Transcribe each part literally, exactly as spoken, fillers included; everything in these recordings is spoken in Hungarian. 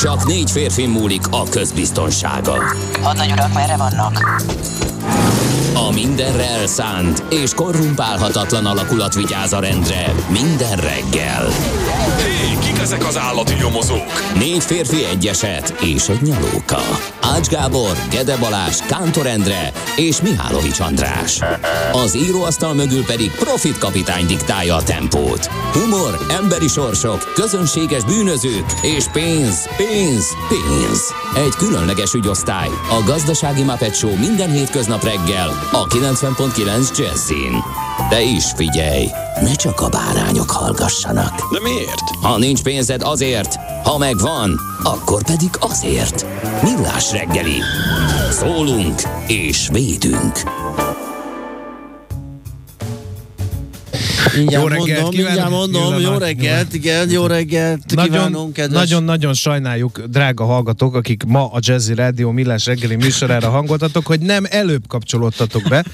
Csak négy férfi múlik a közbiztonsága. Hadnagy urak, merre vannak? A mindenre elszánt és korrumpálhatatlan alakulat vigyáz a rendre minden reggel. Hé, kik ezek az állati nyomozók? Négy férfi, egy eset és egy nyalóka. Ács Gábor, Gede Balázs, Kántor Endre és Mihálovics András. Az íróasztal mögül pedig Profit kapitány diktálja a tempót. Humor, emberi sorsok, közönséges bűnözők és pénz, pénz, pénz. Egy különleges ügyosztály, a Gazdasági Muppet Show minden hétköznap reggel a kilencven pont kilenc Jazzin. De is figyelj, ne csak a bárányok hallgassanak. De miért? Ha nincs pénzed, azért, ha megvan, akkor pedig azért. Millás reggeli. Szólunk és védünk. Mindjárt jó reggelt, mondom, mindjárt mondom, jó reggelt, igen, jó reggelt, kívánunk, kedves. Nagyon-nagyon sajnáljuk, drága hallgatók, akik ma a Jazzy Rádió Millás reggeli műsorára hangoltatok, hogy nem előbb kapcsolódtatok be,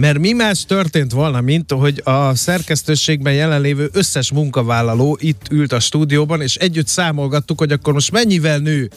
mert mi más történt volna, mint hogy a szerkesztőségben jelenlévő összes munkavállaló itt ült a stúdióban, és együtt számolgattuk, hogy akkor most mennyivel nő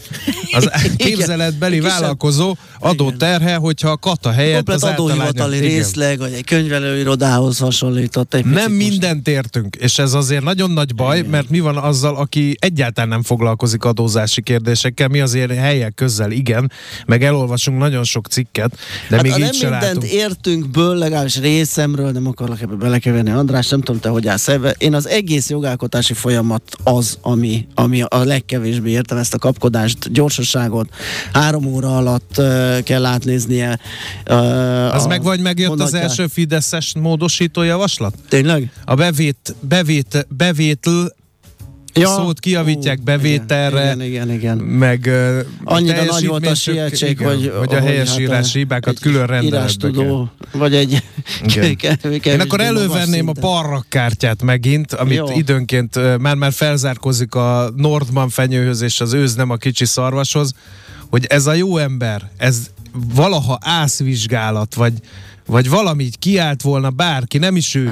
az képzeletbeli vállalkozó adóterhe, hogyha a kata helyett az általányok. Komplet adóhivatali részleg, vagy egy könyvelőirodához hasonlított egy picit. Nem mindent értünk, és ez azért nagyon nagy baj, mert mi van azzal, aki egyáltalán nem foglalkozik adózási kérdésekkel, mi azért helyek közzel igen, meg elolvasunk nagyon sok cikket, de hát még így se látunk. Nem mindent értünkből, legalábbis részemről, nem akarlak ebbe belekeverni, András, nem tudom, te hogy állsz ebbe. Én az egész jogalkotási folyamat az, ami, ami a legkevésbé értem, ezt a kapkodást, gyorsaságot, három óra alatt uh, kell átnéznie. Uh, az meg vagy megjött honnagyár. Az első fideszes módosító javaslat? Tényleg? A bevét, bevét, bevétl ja. szót kiavítják bevételre, igen, igen, igen. meg uh, annyira nagy volt a sietség, igen, hogy, hogy a helyesírás hibákat hát külön rendelhetnek. Vagy egy én akkor elővenném a parrakkártyát megint, amit jó. időnként már-már felzárkozik a Nordman fenyőhöz és az őz nem a kicsi szarvashoz, hogy ez a jó ember, ez valaha ászvizsgálat, vagy vagy valami kiállt volna bárki, nem is ő,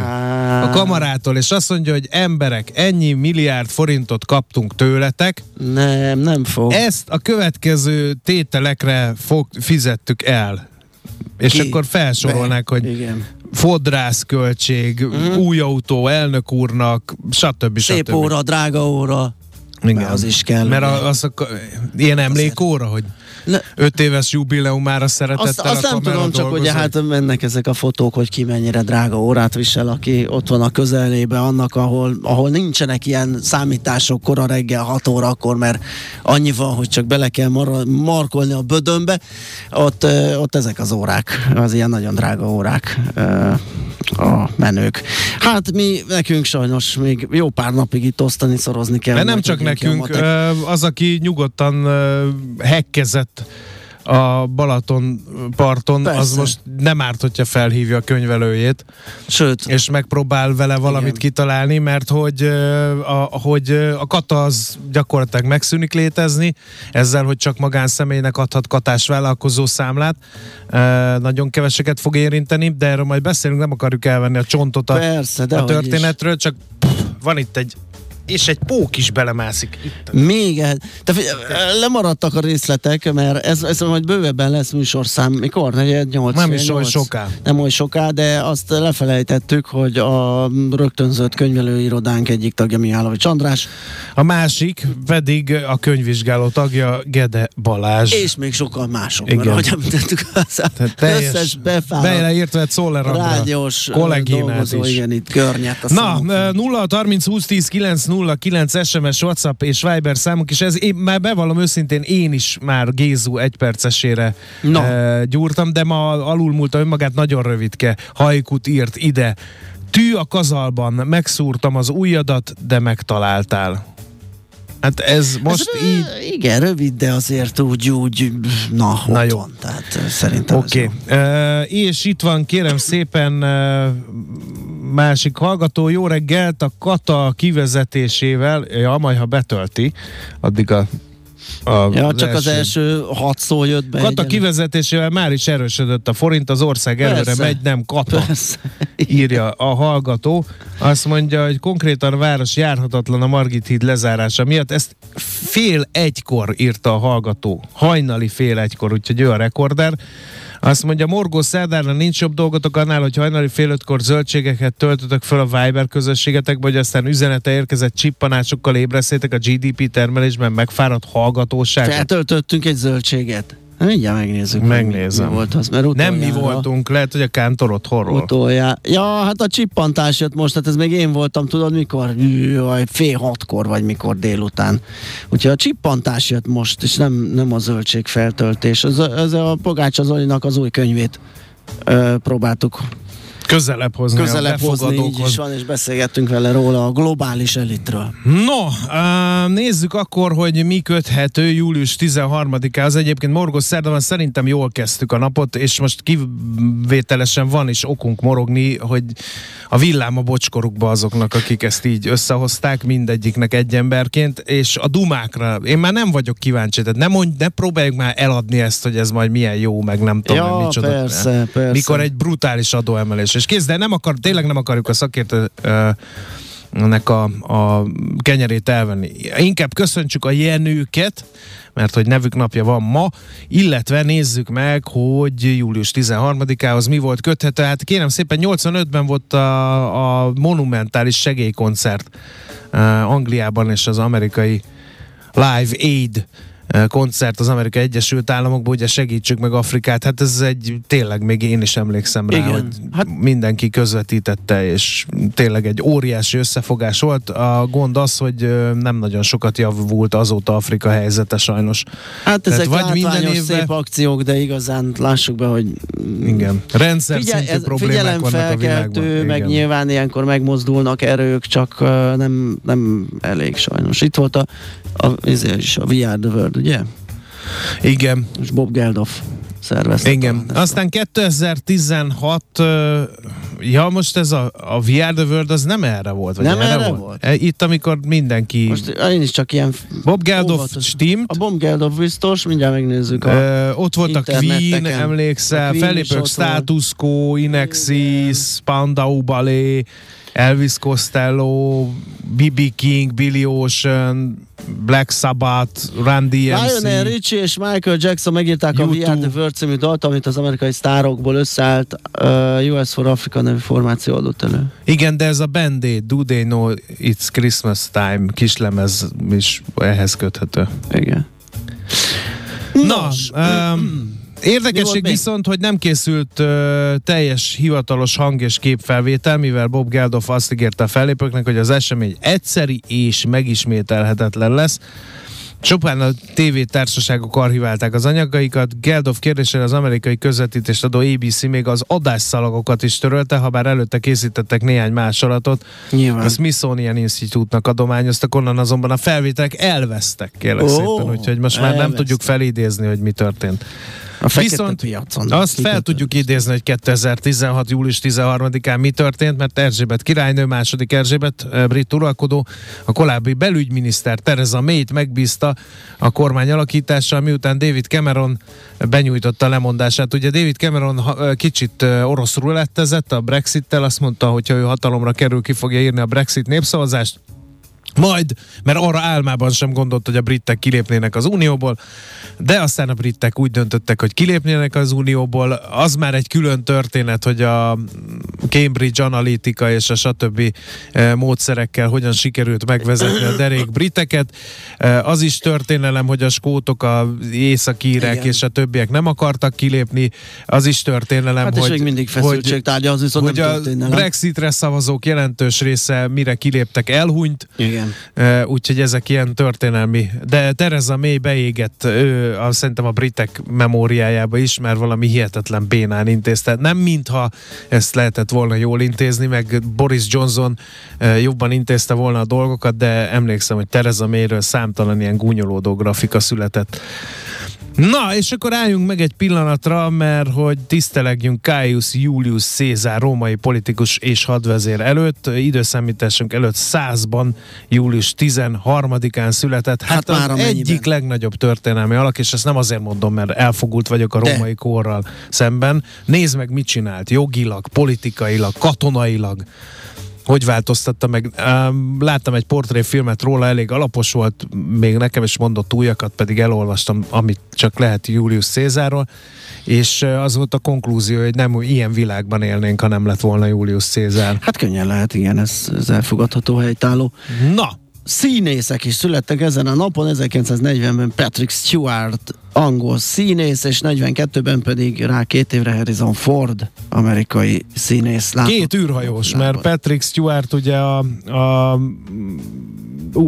a kamarától, és azt mondja, hogy emberek, ennyi milliárd forintot kaptunk tőletek. Nem, nem fog. Ezt a következő tételekre fog, fizettük el. És ki? Akkor felsorolnák, be, hogy igen. fodrászköltség, mm. új autó, elnök úrnak, stb. Szép stb. Óra, drága óra. Igen, az is kell. Mert a, az a, ilyen emlékóra, hogy ne. öt éves jubileumára szeretettel azt, a azt nem tudom, dolgozik. Csak ugye hát mennek ezek a fotók, hogy ki mennyire drága órát visel, aki ott van a közelében annak, ahol, ahol nincsenek ilyen számítások kora reggel hat órakor, mert annyi van, hogy csak bele kell mar- markolni a bödönbe. Ott, ott ezek az órák, az ilyen nagyon drága órák a menők. Hát mi nekünk sajnos még jó pár napig itt osztani, szorozni kell. De nem csak nekünk, az, aki nyugodtan hekkezett a Balaton parton, persze. az most nem árt, hogyha felhívja a könyvelőjét. Sőt. És megpróbál vele valamit igen. kitalálni, mert hogy a, hogy a kata az gyakorlatilag megszűnik létezni, ezzel, hogy csak magánszemélynek adhat katás vállalkozó számlát. Nagyon keveseket fog érinteni, de erről majd beszélünk, nem akarjuk elvenni a csontot a, persze, a történetről, csak pff, van itt egy és egy pók is belemászik. Még el. Te figyel, lemaradtak a részletek, mert ez, ez majd bővebben lesz műsorszám. Mikor? negyvennyolc Nem is oly soká. Nem oly soká, de azt lefelejtettük, hogy a rögtönzött könyvelőirodánk egyik tagja Mihálovics András. A másik pedig a könyvvizsgáló tagja Gede Balázs. És még sokan mások. Igen. Mert ahogy említettük, az összes befáradt rádiós dolgozó, is. Igen, itt görnyed a számok. Na, nulla harminc húsz tíz kilenc nulla kilenc es em es, WhatsApp és Viber számunk, és ez én, már bevallom őszintén, én is már Gézu egypercesére no. e, gyúrtam, de ma alulmúlta önmagát, nagyon rövidke hajkut írt ide. Tű a kazalban, megszúrtam az ujjadat, de megtaláltál. Hát ez most ez, így... Igen, rövid, de azért úgy, úgy, na, ott na jó. Van. Tehát szerintem okay. ez uh, És itt van, kérem szépen, uh, másik hallgató, jó reggelt, a Kata kivezetésével, ja, majd ha betölti, addig a A, ja, az csak első. Az első hat szó jött be. Kata kivezetésével már is erősödött a forint, az ország előre Persze. megy, nem Kata. Persze. Írja a hallgató. Azt mondja, hogy konkrétan a város járhatatlan a Margit híd lezárása miatt. Ezt fél egykor írta a hallgató. Hajnali fél egykor, úgyhogy ő a rekorder. Azt mondja, Morgó-Szerdárnál nincs jobb dolgotok annál, hogy hajnali fél ötkor zöldségeket töltötök föl a Viber közösségetekbe, hogy aztán üzenete érkezett csippanásokkal ébresztétek a gé dé pé termelésben megfáradt hallgatóságot. Feltöltöttünk egy zöldséget. Na, mindjárt megnézzük. Megnézem. Mi volt az, mert utoljára... Nem mi voltunk, lehet, hogy a Kántor otthonról. Utoljára. Ja, hát a csippantás jött most, hát ez még én voltam, tudod mikor? Jaj, fél hatkor, vagy mikor délután. Úgyhogy a csippantás jött most, és nem, nem a zöldségfeltöltés. Ez, ez a Pogácsa Zolinak az új könyvét Ö, próbáltuk közelebb hozni. Közelebb hozni, így is van, és beszélgettünk vele róla a globális elitről. No, nézzük akkor, hogy mi köthető július tizenharmadikához. Egyébként Morgos-Szerdán szerintem jól kezdtük a napot, és most kivételesen van is okunk morogni, hogy a villám a bocskorukba azoknak, akik ezt így összehozták, mindegyiknek egy emberként, és a dumákra. Én már nem vagyok kíváncsi, tehát ne, mondj, ne próbáljuk már eladni ezt, hogy ez majd milyen jó, meg nem tudom, ja, micsoda. Persze, persze. Mikor egy brutális adóemelés. És kész, de nem akar, tényleg nem akarjuk a szakértőnek a, a kenyerét elvenni. Inkább köszöntsük a jenőket, mert hogy nevük napja van ma, illetve nézzük meg, hogy július tizenharmadikához mi volt köthető. Hát kérem szépen, nyolcvanötben volt a, a monumentális segélykoncert Angliában, és az amerikai Live Aid koncert az Amerikai Egyesült Államokban, ugye segítsük meg Afrikát, hát ez egy tényleg még én is emlékszem rá, igen, hogy hát mindenki közvetítette, és tényleg egy óriási összefogás volt. A gond az, hogy nem nagyon sokat javult azóta Afrika helyzete sajnos. Hát tehát ezek látványos évben... szép akciók, de igazán lássuk be, hogy igen, rendszer Figyel... szintű problémák vannak a világban. Figyelem meg nyilván ilyenkor megmozdulnak erők, csak nem, nem elég sajnos. Itt volt a, a, a We Are the World, ugye? Igen. És Bob Geldof szervezte. Igen. Aztán kétezer-tizenhat uh, ja, most ez a, a We Are the World az nem erre volt? Vagy nem erre, erre volt? volt? Itt, amikor mindenki... Most én is csak ilyen... Bob Geldof stimmt. A Bob Geldof biztos, mindjárt megnézzük. Uh, ott volt a Queen, emlékszel, fellépők Status Quo, Inexis, Spandau Ballet, Elvis Costello, bé bé King, Billy Ocean, Black Sabbath, Run dé em cé. Lionel Richie és Michael Jackson megírták YouTube. a We Are the World című dalt, amit az amerikai sztárokból összeállt uh, u es for Africa nevű formáció adott elő. Igen, de ez a Band-Aid, Do They Know It's Christmas Time kislemez is ehhez köthető. Igen. Nos, Na, um, érdekesség viszont, hogy nem készült ö, teljes hivatalos hang- és képfelvétel, mivel Bob Geldof azt ígérte a fellépőknek, hogy az esemény egyszeri és megismételhetetlen lesz. Csupán a tévétársaságok archiválták az anyagaikat. Geldof kérdésére az amerikai közvetítést adó á bé cé még az adásszalagokat is törölte, ha bár előtte készítettek néhány másolatot. Nyilván. A Smithsonian Institute-nak adományoztak, onnan azonban a felvételek elvesztek, kérlek oh, szépen, úgyhogy most már elvesztek. Nem tudjuk felidézni, hogy mi történt. Viszont piacon, azt fel tudjuk idézni, hogy kétezer-tizenhat. július tizenharmadikán mi történt, mert Erzsébet királynő, második Erzsébet, brit uralkodó, a korábbi belügyminiszter Theresa May-t megbízta a kormány alakítással, miután David Cameron benyújtotta a lemondását. Ugye David Cameron kicsit orosz rulettezett a Brexittel, azt mondta, hogyha ő hatalomra kerül, ki fogja írni a Brexit népszavazást. Majd, mert arra álmában sem gondolt, hogy a britek kilépnének az unióból, de aztán a britek úgy döntöttek, hogy kilépnének az unióból. Az már egy külön történet, hogy a Cambridge Analytica és a stb. Módszerekkel hogyan sikerült megvezetni a derék briteket. Az is történelem, hogy a skótok, a északírek és a többiek nem akartak kilépni. Az is történelem, hát hogy, mindig hogy, az hogy a Brexitre szavazók jelentős része mire kiléptek elhunyt. Igen. Igen. Úgyhogy ezek ilyen történelmi. De Theresa May beégett, ő a, szerintem a britek memóriájába is, mert valami hihetetlen bénán intézte. Nem mintha ezt lehetett volna jól intézni, meg Boris Johnson jobban intézte volna a dolgokat, de emlékszem, hogy Theresa Mayről számtalan ilyen gúnyolódó grafika született. Na, és akkor álljunk meg egy pillanatra, mert hogy tisztelegjünk Caius Julius Cézár római politikus és hadvezér előtt, időszámításunk előtt százban, július tizenharmadikán született. Hát, hát az egyik legnagyobb történelmi alak, és ezt nem azért mondom, mert elfogult vagyok a római De. korral szemben. Nézd meg, mit csinált jogilag, politikailag, katonailag. Hogy változtatta meg? Láttam egy portréfilmet róla, elég alapos volt, még nekem is mondott újakat, pedig elolvastam, amit csak lehet Julius Cézárról, és az volt a konklúzió, hogy nem ilyen világban élnénk, ha nem lett volna Julius Cézár. Hát könnyen lehet, igen, ez, ez elfogadható helytálló. Na! Színészek is születtek ezen a napon, ezerkilencszáznegyvenben Patrick Stewart, angol színész, és negyvenkettőben pedig rá két évre Harrison Ford, amerikai színész. Látott, két űrhajós, látott. Mert Patrick Stewart ugye a, a,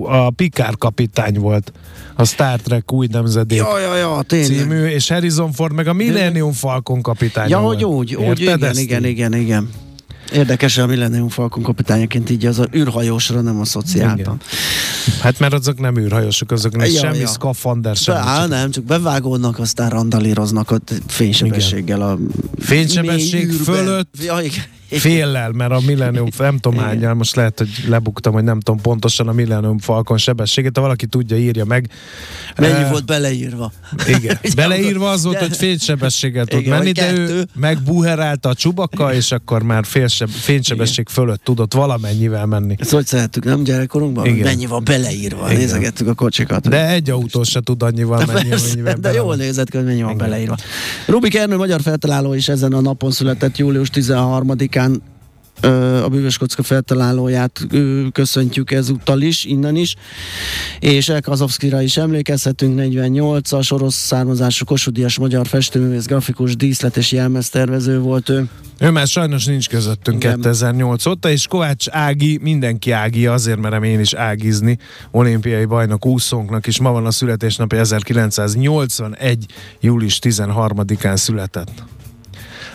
a Picard kapitány volt, a Star Trek új nemzedék ja, ja, ja, című, és Harrison Ford meg a Millennium Falcon kapitány ja, volt. Ja, hogy úgy, úgy igen, igen, igen, igen. Érdekes, a Millennium Falcon kapitányaként így az űrhajósra nem asszociáltam. Igen. Hát mert azok nem űrhajósok, azok nem ja, semmi ja. szkafander semmi. Á, nem, csak bevágódnak, aztán randalíroznak a fénysebességgel. A fénysebesség fölött ja, féllel, mert a Millennium, nem tudom hányal, most lehet, hogy lebuktam, hogy nem tudom pontosan a Millennium Falcon sebességét, de valaki tudja, írja meg. Mennyi uh, volt beleírva? Igen. Beleírva az volt, hogy fénysebességgel tud igen, menni, de kettő. Ő megbuherálta a csubakkal, és akkor már félseb, fénysebesség igen. fölött tudott valamennyivel menni. Ezt hogy szerettük, nem gyerekkorunkban? Igen. Mennyi van beleírva? Igen. Nézegettük a kocsikat. De egy autó se tud annyival menni, amennyivel de jól nézett, hogy mennyi van igen. beleírva. Rubik Ernő magyar feltaláló is ezen a napon született, július tizenharmadikán. A bűvös kocka feltalálóját köszöntjük ezúttal is, innen is, és El Kazavszkira is emlékezhetünk, negyvennyolcas orosz származású kossuth-díjas magyar festőművész, grafikus, díszlet és jelmeztervező volt ő. Ő már sajnos nincs közöttünk igen. kétezer-nyolc óta, és Kovács Ági, mindenki Ági, azért merem én is ágizni, olimpiai bajnok úszónknak is ma van a születésnapja, ezerkilencszáznyolcvanegy. július tizenharmadikán született.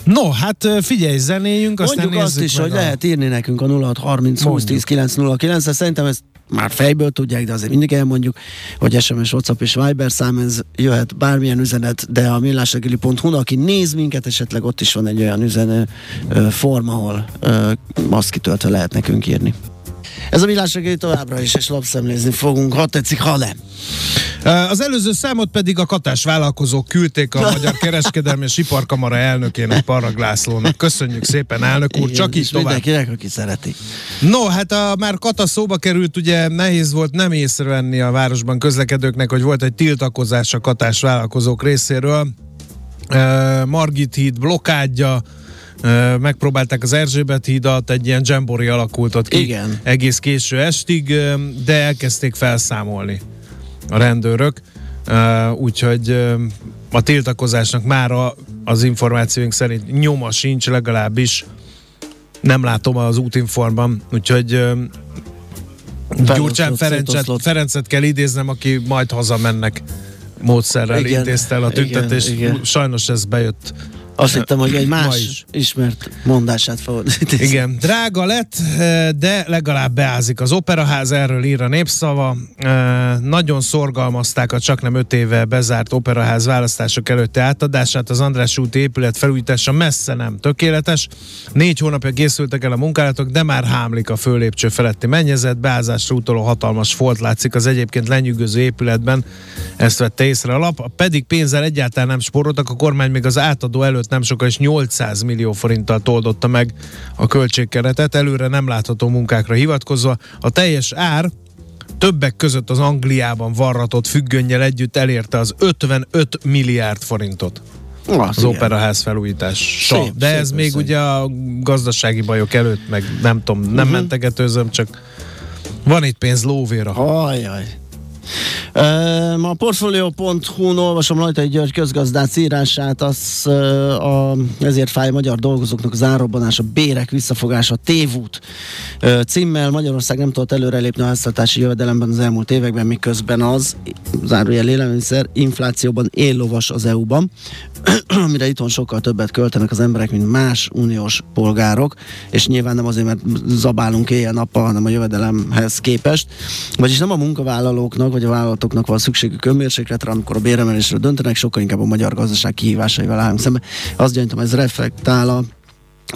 No, hát figyelj, zenéljünk, aztán mondjuk nézzük azt is, hogy a... lehet írni nekünk a nulla hat harminc húsz tíz kilenc nulla kilenc, szerintem ezt már fejből tudják, de azért mindig elmondjuk, hogy es em es, WhatsApp és Viber számhoz jöhet bármilyen üzenet, de a millásregeli pont hu, aki néz minket, esetleg ott is van egy olyan üzenő form, ahol azt kitöltve lehet nekünk írni. Ez a Millásregeli továbbra is, és lapszemlézni fogunk, ha tetszik, ha nem. Az előző számot pedig a katás vállalkozók küldték a Magyar Kereskedelmi és Iparkamara elnökének, Parrag Lászlónak. Köszönjük szépen, elnök úr, igen, csak így tovább. Mindenkinek, aki szereti. No, hát a, már kata szóba került, ugye nehéz volt nem észrevenni a városban közlekedőknek, hogy volt egy tiltakozás a katás vállalkozók részéről. E, Margit híd blokkádja, megpróbálták az Erzsébet hídat, egy ilyen dzsembori alakult ott ki igen. egész késő estig, de elkezdték felszámolni a rendőrök, úgyhogy a tiltakozásnak mára az információink szerint nyoma sincs, legalábbis nem látom az útinformban, úgyhogy Gyurcsán Ferencet, Ferencet kell idéznem, aki majd hazamennek módszerrel intézte el a tüntetést, igen, igen. sajnos ez bejött. Azt hittem, hogy egy más is. ismert mondását fordít. Igen, drága lett, de legalább beázik az Operaház, erről ír a Népszava. Nagyon szorgalmazták a csaknem öt éve bezárt Operaház választások előtti átadását. Az András úti épület felújítása messze nem tökéletes. Négy hónapja készültek el a munkálatok, de már hámlik a főlépcső feletti mennyezet. Beázásra utaló hatalmas folt látszik az egyébként lenyűgöző épületben. Ezt vette észre a lap. Pedig pénzzel egyáltalán nem spóroltak, a kormány még az átadó előtt nem sokkal is nyolcszáz millió forinttal toldotta meg a költségkeretet, előre nem látható munkákra hivatkozva. A teljes ár többek között az Angliában varratott függönnyel együtt elérte az ötvenöt milliárd forintot. Az, az Operaház felújítása. De ez szép, még szép. Ugye a gazdasági bajok előtt, meg nem tudom, nem uh-huh. mentegetőzöm, csak van itt pénz lóvéra. Ajaj. A portfolio pont hu-n olvasom Lajtai György közgazdác írását, az a, ezért fáj magyar dolgozóknak az árrobbanás, a bérek visszafogása, tévút címmel. Magyarország nem tudott előrelépni a háztartási jövedelemben az elmúlt években, miközben az, zárójel élelmiszer, inflációban éllovas az é u-ban, amire itthon sokkal többet költenek az emberek, mint más uniós polgárok, és nyilván nem azért, mert zabálunk éjjel-nappal, hanem a jövedelemhez képest. Vagyis nem a munkavállalóknak, vagy a vállalatoknak van szükségük önmérsékletre, amikor a béremelésről döntenek, sokkal inkább a magyar gazdaság kihívásaival állunk szembe. Azt gyanítom, ez reflektál a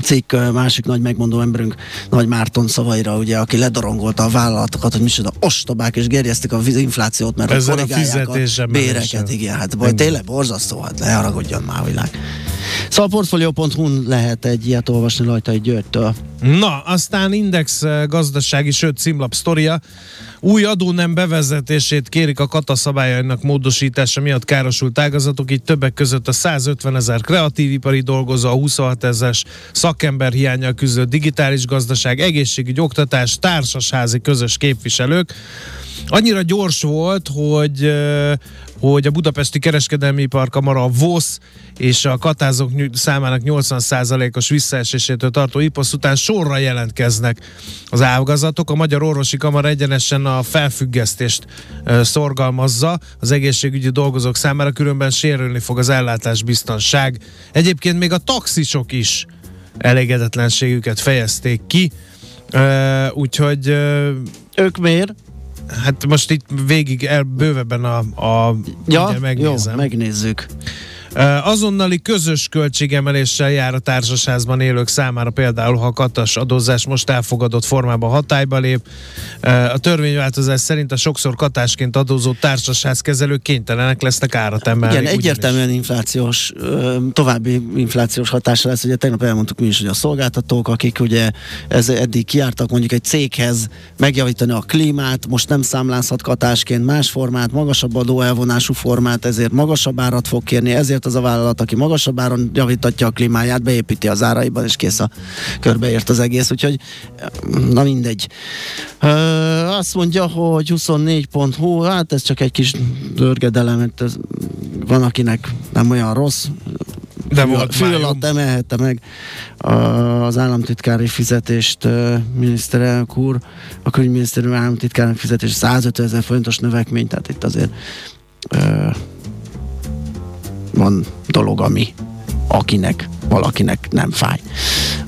cikk másik nagy megmondó emberünk, Nagy Márton szavaira, ugye, aki ledarongolta a vállalatokat, hogy micsoda ostobák, és gerjesztik a inflációt, mert ezzel korrigálják a, a béreket. Igen, hát baj, tényleg borzasztó, hát ne haragudjon már a világ. Szóval portfolio pont hu-n lehet egy ilyet olvasni Lajtai Györgytől. Na, aztán Index gazdasági, sőt címlap sztoria. Új adónem bevezetését kérik a kata szabályainak módosítása miatt károsult ágazatok, így többek között a százötven ezer kreatívipari dolgozó, a huszonhat ezer szakember hiánnyal küzdő digitális gazdaság, egészségügy, oktatás, társasházi közös képviselők. Annyira gyors volt, hogy, hogy a Budapesti Kereskedelmi Iparkamara, a VOSZ és a katázók számának nyolcvan százalékos visszaesésétől tartó iposz után sorra jelentkeznek az ágazatok. A Magyar Orvosi Kamara egyenesen a felfüggesztést szorgalmazza az egészségügyi dolgozók számára, különben sérülni fog az ellátásbiztonság. Egyébként még a taxisok is elégedetlenségüket fejezték ki, úgyhogy... Ők miért? Hát most itt végig el, bővebben a... a ja, megnézem. Jó, megnézzük. Azonnali közös költségemeléssel jár a társasházban élők számára, például ha a katas adózás most elfogadott formában hatályba lép. A törvényváltozás szerint a sokszor katásként adózó társasházkezelők kénytelenek lesznek árat emelni. Igen, ugyanis egyértelműen inflációs, további inflációs hatása lesz. Ugye tegnap elmondtuk mi is, hogy a szolgáltatók, akik ugye ez eddig kijártak mondjuk egy céghez megjavítani a klímát, most nem számlázhat katásként más formát, magasabb adóelvonású formát, ezért magasabb árat fog kérni, ezért az a vállalat, aki magasabb áron javítatja a klímáját, beépíti az áraiban, és kész, a körbeért az egész, úgyhogy na mindegy. Ö, azt mondja, hogy huszonnégy pont hu, hát ez csak egy kis dörgedelem, mert ez, van akinek nem olyan rossz, de volt fül alatt emelhette meg az államtitkári fizetést miniszterelnök úr, a külügyminisztérium államtitkárának fizetés százötven ezer forintos növekmény, tehát itt azért ö, van dolog, ami akinek, valakinek nem fáj.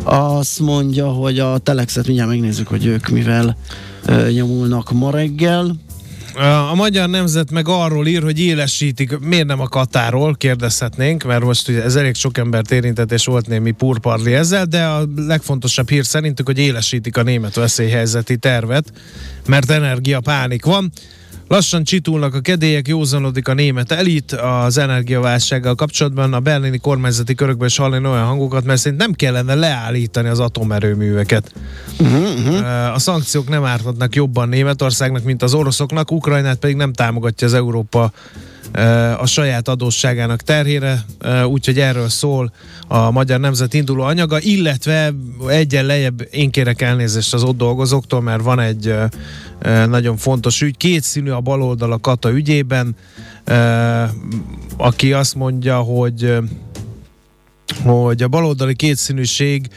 Azt mondja, hogy a Telexet mindjárt megnézzük, hogy ők mivel ö, nyomulnak ma reggel. A Magyar Nemzet meg arról ír, hogy élesítik, miért nem a katáról, kérdezhetnénk, mert most ugye ez elég sok embert érintett, és volt némi purparli ezzel, de a legfontosabb hír szerintük, hogy élesítik a német veszélyhelyzeti tervet, mert energiapánik van. Lassan csitulnak a kedélyek, józanodik a német elit az energiaválsággal kapcsolatban. A berlini kormányzati körökben is hallani olyan hangokat, mert szerint nem kellene leállítani az atomerőműveket. Uh-huh, uh-huh. A szankciók nem ártatnak jobban Németországnak, mint az oroszoknak, Ukrajnát pedig nem támogatja az Európa a saját adósságának terhére, úgyhogy erről szól a Magyar Nemzet induló anyaga, illetve egyen lejjebb én kérek elnézést az ott dolgozóktól, mert van egy nagyon fontos ügy, kétszínű a baloldal a kata ügyében, aki azt mondja, hogy hogy a baloldali kétszínűség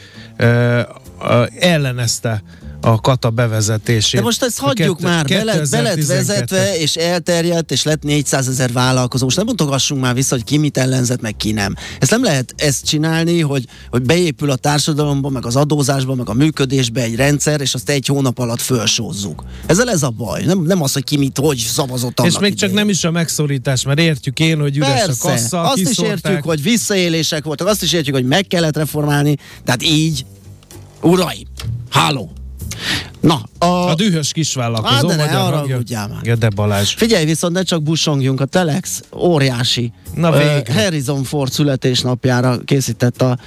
ellenezte a kata bevezetését. De most ezt hagyjuk kettő, már, belet vezetve, és elterjedt, és lett négyszázezer vállalkozó. Most nem mutogassunk már vissza, hogy ki mit ellenzett, meg ki nem. Ezt nem lehet ezt csinálni, hogy, hogy beépül a társadalomba, meg az adózásba, meg a működésbe egy rendszer, és azt egy hónap alatt fölsózzuk. Ezzel ez a baj. Nem, nem az, hogy ki mit, hogy szavazott annak. És még idején. Csak nem is a megszorítás, mert értjük én, hogy üres persze, a kassa, azt kiszorták. Is értjük, hogy visszaélések voltak, azt is értjük, hogy meg kellett reformálni, tehát így, uraim, háló! Na, a... a dühös kisvállalkozó magyar hangja. Gede Balázs. Figyelj viszont, ne csak busongjunk, a Telex óriási. Na, uh, Harrison Ford születésnapjára készített a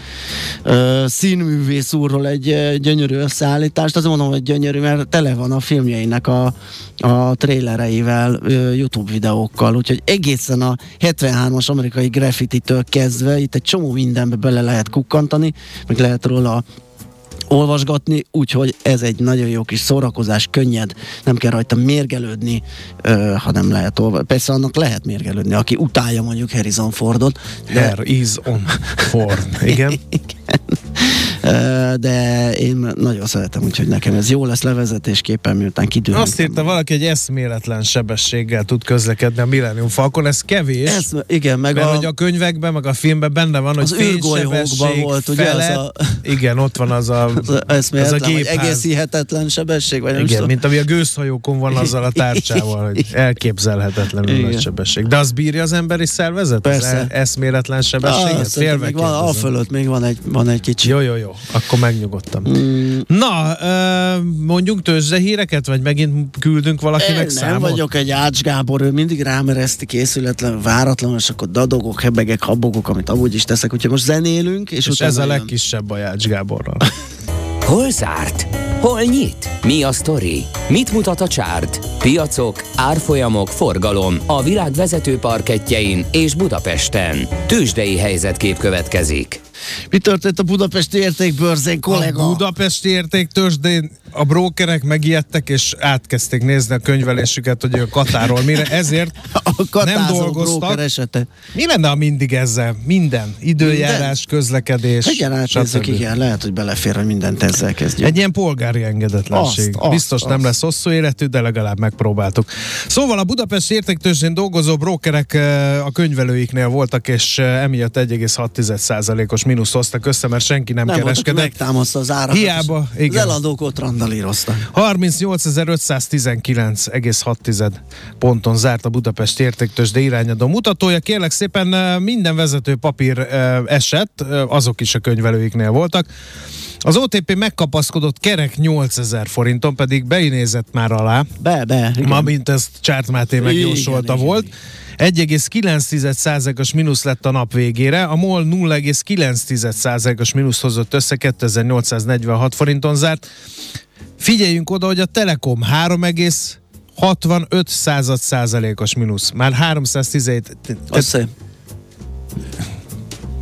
uh, színművész úrról egy uh, gyönyörű összeállítást. Azt mondom, hogy gyönyörű, mert tele van a filmjeinek a, a trélereivel, uh, YouTube videókkal. Úgyhogy egészen a hetvenhármas amerikai graffititől kezdve itt egy csomó mindenbe bele lehet kukkantani, meg lehet róla olvasgatni, úgyhogy ez egy nagyon jó kis szórakozás, könnyed, nem kell rajta mérgelődni, euh, ha nem lehet olvasni. Persze annak lehet mérgelődni, aki utálja mondjuk Harrison Fordot. De... Harrison Ford, igen. Igen. De én nagyon szeretem, úgyhogy nekem ez jó lesz levezetésképpen, miután kidőlünk. Azt írta valaki, hogy eszméletlen sebességgel tud közlekedni a Millennium Falcon, ez kevés. Ez, igen, meg mert a... hogy a könyvekben, meg a filmben benne van, hogy fénysebesség volt, ugye, felett. A... Igen, ott van az a, az az a gépház. Egész hihetetlen sebesség, vagy nem igen, tudom. Mint ami a gőzhajókon van azzal a tárcsával, hogy elképzelhetetlenül nagy sebesség. De az bírja az emberi szervezet? Persze. Az eszméletlen sebesség? Ez még van, a fölött még van egy, van egy kicsi. Jó, jó, jó. Akkor megnyugodtam. Mm. Na, mondjuk tőzsde híreket, vagy megint küldünk valakinek én számot? Nem vagyok egy Ács Gábor, ő mindig rámereszti készületlen, váratlan, és akkor dadogok, hebegek, habogok, amit amúgy is teszek, úgyhogy most zenélünk. És, és ez a legkisebb a Ács Gáborral. Hol zárt? Hol nyit? Mi a sztori? Mit mutat a csárt? Piacok, árfolyamok, forgalom a világ vezető parkettjein és Budapesten. Tőzsdei helyzetkép következik. Mi történt a budapesti értékbörzén, kollega? A budapesti értéktőzsdén a brókerek megijedtek, és átkezdték nézni a könyvelésüket, hogy a Katáról mire, ezért a nem dolgoztak. Mi lenne, ha mindig ezzel? Minden. Időjárás, minden. Közlekedés. Egyen átnézzük, igen, lehet, hogy belefér, hogy mindent ezzel kezdjük. Egy ilyen polgári engedetlenség. Azt, azt, Biztos azt. Nem lesz hosszú életű, de legalább megpróbáltuk. Szóval a budapesti értéktőzsdén dolgozó brókerek a könyvelőiknél voltak, és emiatt egy egész hat tized százalékos mínusz hoztak össze, mert senki nem, nem kereskedett. Megtámaszta az árakat. Hiába, igen. Az eladók ott randalíroztak. harmincnyolcezer-ötszáztizenkilenc egész hat ponton zárt a Budapest értéktőzsde irányadó mutatója. Kérlek szépen, minden vezető papír esett, azok is a könyvelőiknél voltak. Az o té pé megkapaszkodott kerek nyolcezer forinton, pedig beinézett már alá. Be, be. Igen. Ma, mint ezt Csárt Máté megjósolta, igen, volt. Igen, igen. egy egész kilenc tized százalékos mínusz lett a nap végére, a MOL nulla egész kilenc tized százalékos mínusz hozott össze, kétezer-nyolcszáznegyvenhat forinton zárt. Figyeljünk oda, hogy a Telekom három egész hatvanöt század százalékos mínusz. Már háromszáztizenhét... Azt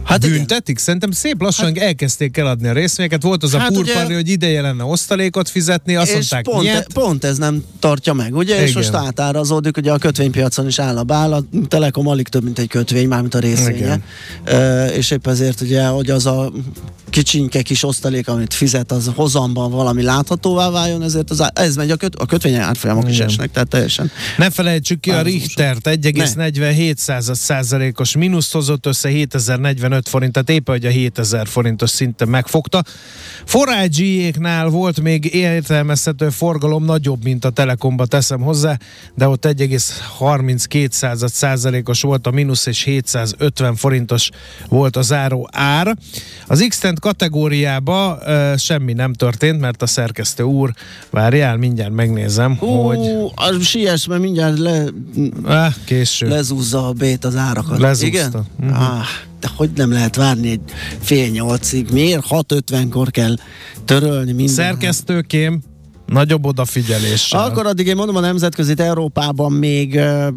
hát büntetik? Szerintem szép lassan hát, elkezdték eladni a részvényeket. Volt az hát a purparni, hogy ideje lenne osztalékot fizetni, azt mondták, pont, e, pont ez nem tartja meg, ugye? Igen. És most átárazódik, ugye a kötvénypiacon is áll a bál, a Telekom alig több, mint egy kötvény, mármint a részvénye. E, és épp ezért ugye, hogy az a kicsinke kis osztalék, amit fizet, az hozamban valami láthatóvá váljon, ezért az á, ez megy a, köt, a kötvényen átfolyamok is esnek, tehát teljesen. Ne felejtsük ki a Richtert, egy egész negyvenhét század százalékos mínusz hozott össze, hétezer-negyvenöt forint, tehát épp hogy a hétezer forintos szinten megfogta. Forágyiéknál volt még értelmezhető forgalom, nagyobb, mint a Telekomba, teszem hozzá, de ott egy egész harminckét század százalékos volt a mínusz, és hétszázötven forintos volt a záró ár. Az X-Tent kategóriába e, semmi nem történt, mert a szerkesztő úr, várjál, mindjárt megnézem, hú, hogy... Hú, siess, mert mindjárt le... Ah, késő. Lezúzza a bét az árakat. Lezúzta. Igen? Uh-huh. Ah. De hogy nem lehet várni egy fél nyolcig? Miért? hat ötvenkor kell törölni minden. Szerkesztőkém, nagyobb odafigyelés. Akkor addig én mondom, a nemzetközi Európában még uh,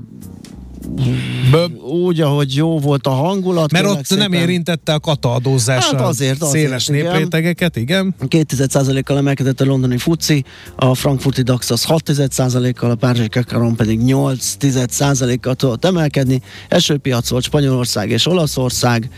b- úgy, ahogy jó volt a hangulat. Mert ott szépen nem érintette a kataadózás hát azért, azért, széles azért, néprétegeket, igen. két tized százalékkal emelkedett a londoni fuci, a frankfurti DAX az hat tized százalékkal, a párizsi Kakaron pedig nyolc tized százalékkal tudott emelkedni. Esőpiac volt Spanyolország és Olaszország.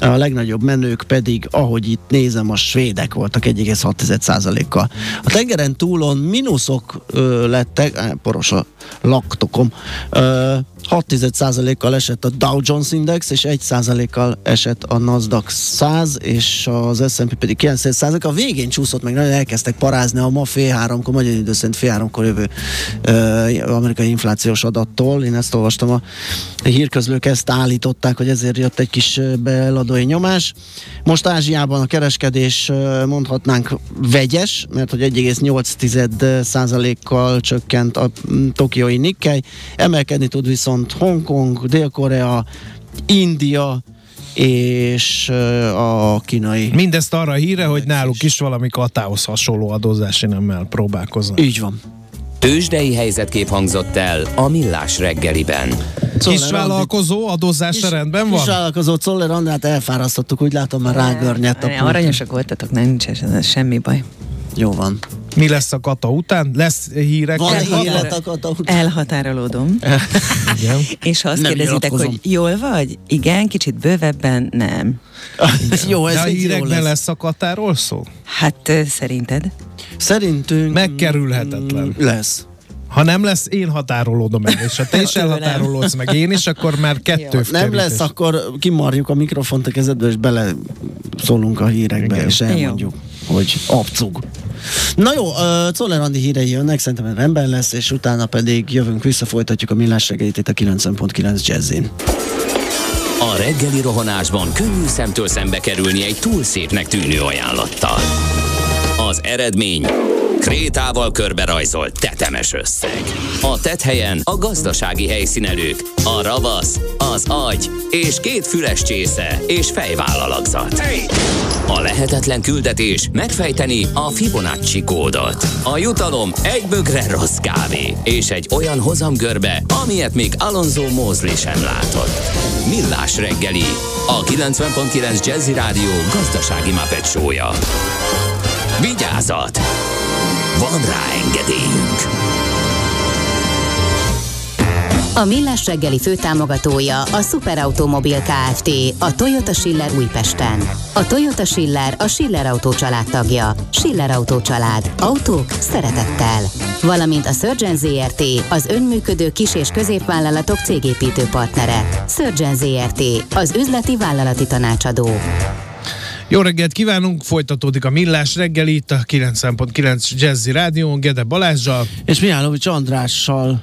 A legnagyobb menők pedig, ahogy itt nézem, a svédek voltak egy egész hat tized százalékkal. A tengeren túlon mínuszok ö, lettek, poros a laktokom, ö, hat tized százalékkal esett a Dow Jones Index, és egy százalékkal esett a Nasdaq száz, és az es and pé pedig kilenc százalékkal. A végén csúszott meg, nagyon elkezdtek parázni a ma fél háromkor, magyar idő szerint fél háromkor jövő ö, amerikai inflációs adattól. Én ezt olvastam, a hírközlők ezt állították, hogy ezért jött egy kis beladó nyomás. Most Ázsiában a kereskedés, mondhatnánk, vegyes, mert hogy egy egész nyolc tized százalékkal csökkent a tokiói Nikkei, emelkedni tud viszont Hongkong, Dél-Korea, India és a kínai. Mindezt arra a híre, hogy náluk is valami katához hasonló adózási nemmel próbálkoznak. Így van. Tőzsdei helyzetkép hangzott el a Millás reggeliben. Kisvállalkozó adózása kis, rendben van? Kisvállalkozó Czoller Andrát elfárasztottuk, úgy látom már rágörnyedt a pult. Aranyosak voltatok, nem, nincs ez semmi baj. Jó van. Mi lesz a kata után? Lesz hírek? Van hírek a kata után. Elhatárolódom. Igen. És ha azt nem kérdezitek, hogy jól vagy? Igen, kicsit bővebben nem. Jó, ez de a hírekben lesz a katáról szó? Hát szerinted? Szerintünk megkerülhetetlen. Lesz. Ha nem lesz, én határolódom meg, és ha te is elhatárolódsz meg én is, akkor már kettő. Nem lesz, akkor kimarjuk a mikrofont a kezedbe, és bele szólunk a hírekbe, igen, és elmondjuk, jó, hogy abcug. Na jó, Czoller Andi hírei jönnek, szerintem rendben lesz, és utána pedig jövünk, visszafolytatjuk a Millás reggelit itt a kilencven pont kilenc Jazzin. A reggeli rohanásban könnyű szemtől szembe kerülni egy túl szépnek tűnő ajánlattal. Az eredmény... krétával körberajzolt tetemes összeg. A tetthelyen a gazdasági helyszínelők, a ravasz, az agy és két füles csésze és fejvállalakzat. A lehetetlen küldetés megfejteni a Fibonacci kódot. A jutalom egy bögre rossz kávé és egy olyan hozamgörbe, amilyet még Alonso Mosley sem látott. Millás reggeli, a kilencven pont kilenc Jazzy Rádió gazdasági Muppet show-ja. Vigyázat! Van rá engedélyünk! A Millás reggeli főtámogatója a Szuperautomobil Kft. A Toyota Schiller Újpesten. A Toyota Schiller a Schiller Autó család tagja. Schiller Autó család. Autók szeretettel. Valamint a Surgeon zé er té, az önműködő kis- és középvállalatok cégépítő partnere. Surgeon zé er té, az üzleti vállalati tanácsadó. Jó reggelt kívánunk, folytatódik a Millás reggeli itt a kilencven pont kilenc Jazzy Rádión, Gede Balázsjal és Mihálovics Andrással.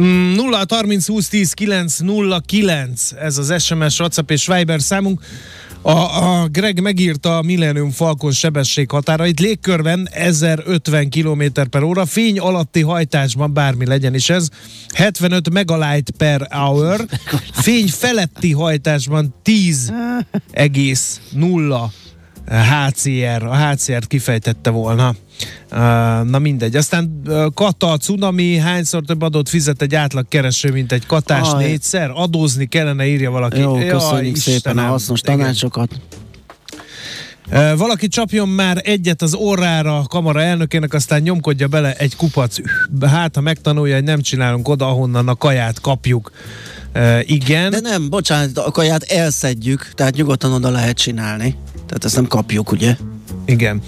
Mm, nulla harminc húsz tíz kilenc nulla kilenc ez az es em es, WhatsApp és Viber számunk. A, a Greg megírta a Millennium Falcon sebesség határait. Légkörben ezerötven kilométer per óra, fény alatti hajtásban bármi legyen is ez, hetvenöt megalight per hour, fény feletti hajtásban tíz egész nulla há cé er. A há cé ert kifejtette volna. Na mindegy. Aztán kata, cunami, hányszor több adót fizet egy átlag kereső, mint egy katás? Aj. Négyszer? Adózni kellene, írja valaki. Jó, köszönjük Jaj, szépen a hasznos tanácsokat. Valaki csapjon már egyet az orrára a kamara elnökének, aztán nyomkodja bele egy kupac. Hát, ha megtanulja, hogy nem csinálunk oda, ahonnan a kaját kapjuk. Igen. De nem, bocsánat, a kaját elszedjük, tehát nyugodtan oda lehet csinálni. Tehát ezt nem kapjuk, ugye? Igen.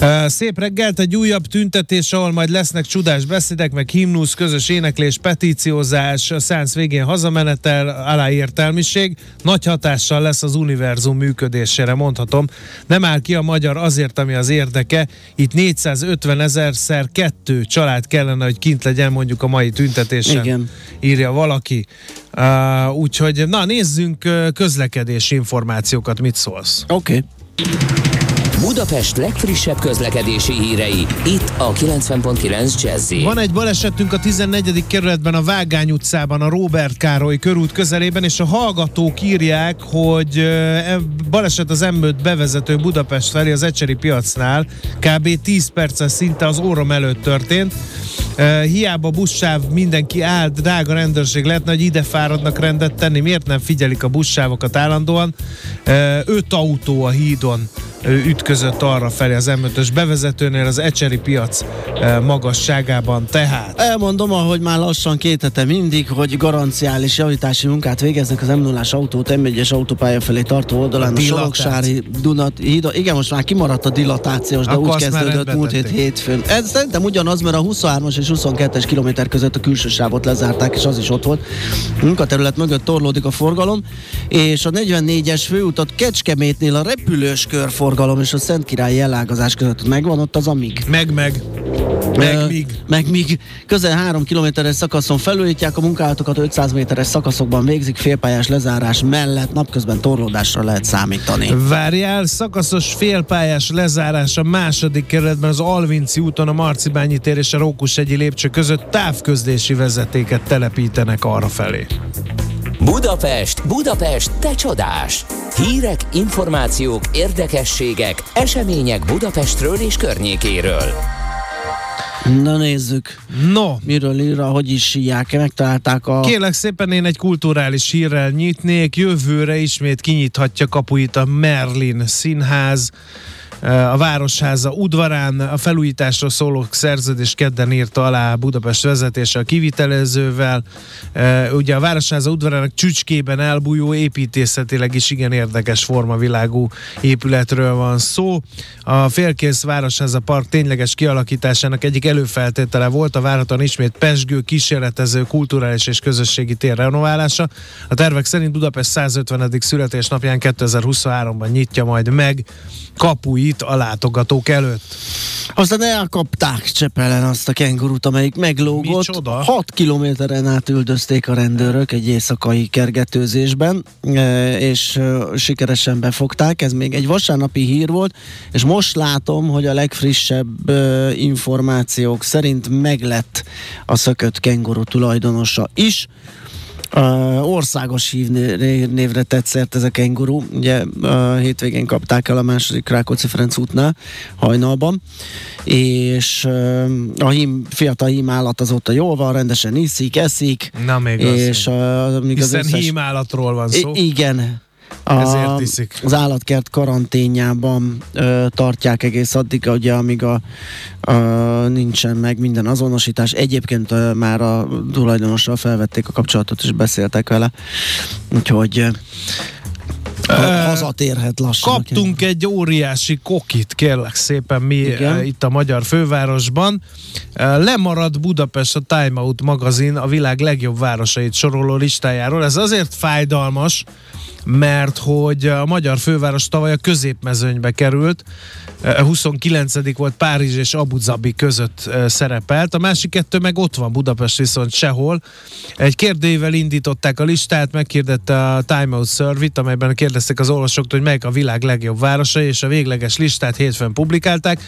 Uh, szép reggelt, egy újabb tüntetés, ahol majd lesznek csodás beszédek, meg himnusz, közös éneklés, petíciózás, szánsz végén hazamenetel, aláértelmiség. Nagy hatással lesz az univerzum működésére, mondhatom. Nem áll ki a magyar azért, ami az érdeke. Itt négyszázötven ezerszer kettő család kellene, hogy kint legyen mondjuk a mai tüntetésen. Igen. Írja valaki. Uh, úgyhogy, na nézzünk közlekedési információkat, mit szólsz? Oké. Okay. Budapest legfrissebb közlekedési hírei, itt a kilencven pont kilenc Jazzy. Van egy balesetünk a tizennegyedik kerületben, a Vágány utcában, a Róbert Károly körút közelében, és a hallgatók írják, hogy e, baleset az em ötös bevezető Budapest felé az Ecseri piacnál, kb. tíz perccel szinte az órom előtt történt. E, hiába buszsáv, mindenki áll, drága rendőrség, lehetne, hogy ide fáradnak rendet tenni, miért nem figyelik a buszsávokat állandóan? E, öt autó a hídon ütközött arra felé az em ötös bevezetőnél az Ecseri piac magasságában, tehát. Elmondom, ahogy már lassan két hete mindig, hogy garanciális javítási munkát végeznek az em nullás autót, em egyes autópálya felé tartó oldalán a Soroksári Dunat híd. Igen, most már kimaradt a dilatációs, de akkor úgy kezdődött múlt hét hétfőn. Ez szerintem ugyanaz, mert a huszonhármas és huszonkettes kilométer között a külső sávot lezárták, és az is ott volt. A munkaterület mögött torlódik a forgalom, és a negyvennégyes főutat Kecskemétnél a repülős körforgalom és a Szentkirályi elágazás között megvan, ott az amíg. Meg, meg. Meg, uh, míg. Meg, míg. Közel három kilométeres szakaszon felújítják, a munkálatokat ötszáz méteres szakaszokban végzik, félpályás lezárás mellett napközben torlódásra lehet számítani. Várjál, szakaszos félpályás lezárás a második kerületben az Alvinci úton, a Marcibányi tér és a Rókushegyi lépcső között távközlési vezetéket telepítenek arra felé. Budapest, Budapest, te csodás! Hírek, információk, érdekességek, események Budapestről és környékéről. Na nézzük. No. Miről ír, hogy is sírják, megtalálták a... Kérlek szépen, én egy kulturális hírrel nyitnék. Jövőre ismét kinyithatja kapuit a Merlin Színház. A Városháza udvarán a felújításra szóló szerződés kedden írta alá Budapest vezetése a kivitelezővel. Ugye a Városháza udvarának csücskében elbújó, építészetileg is igen érdekes formavilágú épületről van szó. A félkész Városháza park tényleges kialakításának egyik előfeltétele volt a várhatóan ismét pesgő, kísérletező, kulturális és közösségi tér renoválása. A tervek szerint Budapest százötvenedik születésnapján kétezer-huszonháromban nyitja majd meg kapuit a látogatók előtt. Aztán elkapták Csepelen azt a kengurut, amelyik meglógott. Micsoda? hat kilométeren át üldözték a rendőrök egy éjszakai kergetőzésben, és sikeresen befogták. Ez még egy vasárnapi hír volt, és most látom, hogy a legfrissebb információk szerint meglett a szökött kenguru tulajdonosa is. Uh, országos hírnévre tett szert ez a kenguru, ugye uh, hétvégén kapták el a második Rákóczi-Ferenc útnál hajnalban, és uh, a hím, fiatal hímállat azóta jól van, rendesen iszik, eszik. Na még és, az, uh, hiszen összes... hímállatról van szó. I- igen. A, az állatkert karanténjában ö, tartják egész addig, ugye, amíg a, a, nincsen meg minden azonosítás. Egyébként ö, már a tulajdonossal felvették a kapcsolatot, és beszéltek vele. Úgyhogy ö, hazatérhet lassan. Kaptunk én. egy óriási kokit, kérlek szépen, mi Igen? itt a magyar fővárosban. Lemarad Budapest a Time Out magazin a világ legjobb városait soroló listájáról. Ez azért fájdalmas, mert hogy a magyar főváros tavaly a középmezőnybe került, huszonkilencedik volt, Párizs és Abu Dhabi között szerepelt, a másik kettő meg ott van, Budapest viszont sehol. Egy kérdőjével indították a listát, meghirdette a Time Out Survey-t, amelyben kérdezték az olvasóktól, hogy melyik a világ legjobb városai, és a végleges listát hétfőn publikálták.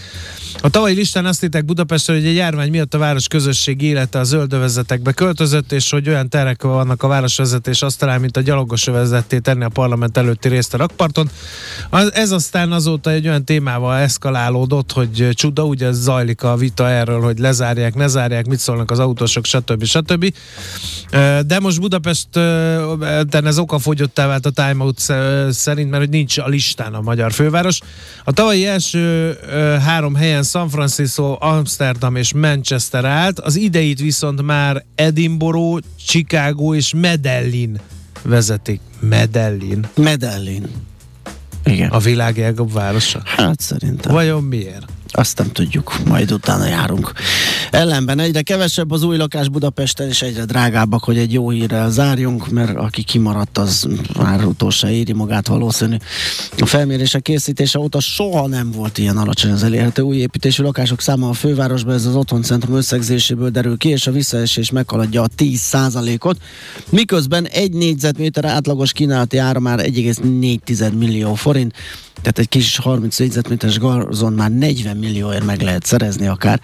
A tavalyi listán azt írták Budapestről, hogy egy járvány miatt a város közösségi élete a zöld övezetekbe költözött, és hogy olyan terek vannak a városvezetés asztalán, mint a gyalogos övezetté tenni a parlament előtti részt a rakparton. Az, ez aztán azóta egy olyan témával eszkalálódott, hogy csuda, ugye zajlik a vita erről, hogy lezárják, ne zárják, mit szólnak az autósok, stb. stb. De most Budapest ez okafogyottá vált a Time Out szerint, mert hogy nincs a listán a magyar főváros. A tavalyi első három helyen San Francisco, Amsterdam és Manchester állt, az ideit viszont már Edinburgh, Chicago és Medellín vezetik. Medellín. Medellín. Igen. A világ legjobb városa. Hát szerintem. Vajon miért? Azt nem tudjuk, majd utána járunk. Ellenben egyre kevesebb az új lakás Budapesten, és egyre drágábbak, hogy egy jó hírrel zárjunk, mert aki kimaradt, az már utolsó éri magát valószínű. A felmérések készítése óta soha nem volt ilyen alacsony az elérhető új építésű lakások száma a fővárosban, ez az otthoncentrum összegzéséből derül ki, és a visszaesés meghaladja a tíz százalékot, miközben egy négyzetméter átlagos kínálati ára már egy egész négy millió forint, tehát egy kis harminc négyzetméteres garzon már negyven millióért meg lehet szerezni akár,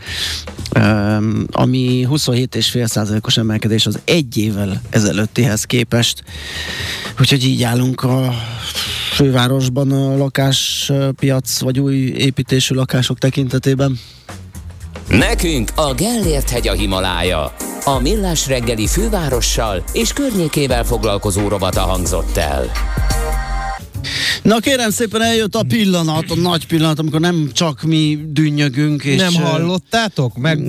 um, ami huszonhét egész öt százalékos emelkedés az egy évvel ezelőttihez képest. Úgyhogy így állunk a fővárosban a lakáspiac vagy új építésű lakások tekintetében. Nekünk a Gellért hegy a Himalája. A Millás reggeli fővárossal és környékével foglalkozó rovata hangzott el. Na kérem szépen, eljött a pillanat, a nagy pillanat, amikor nem csak mi dünnyögünk. És nem hallottátok? Meg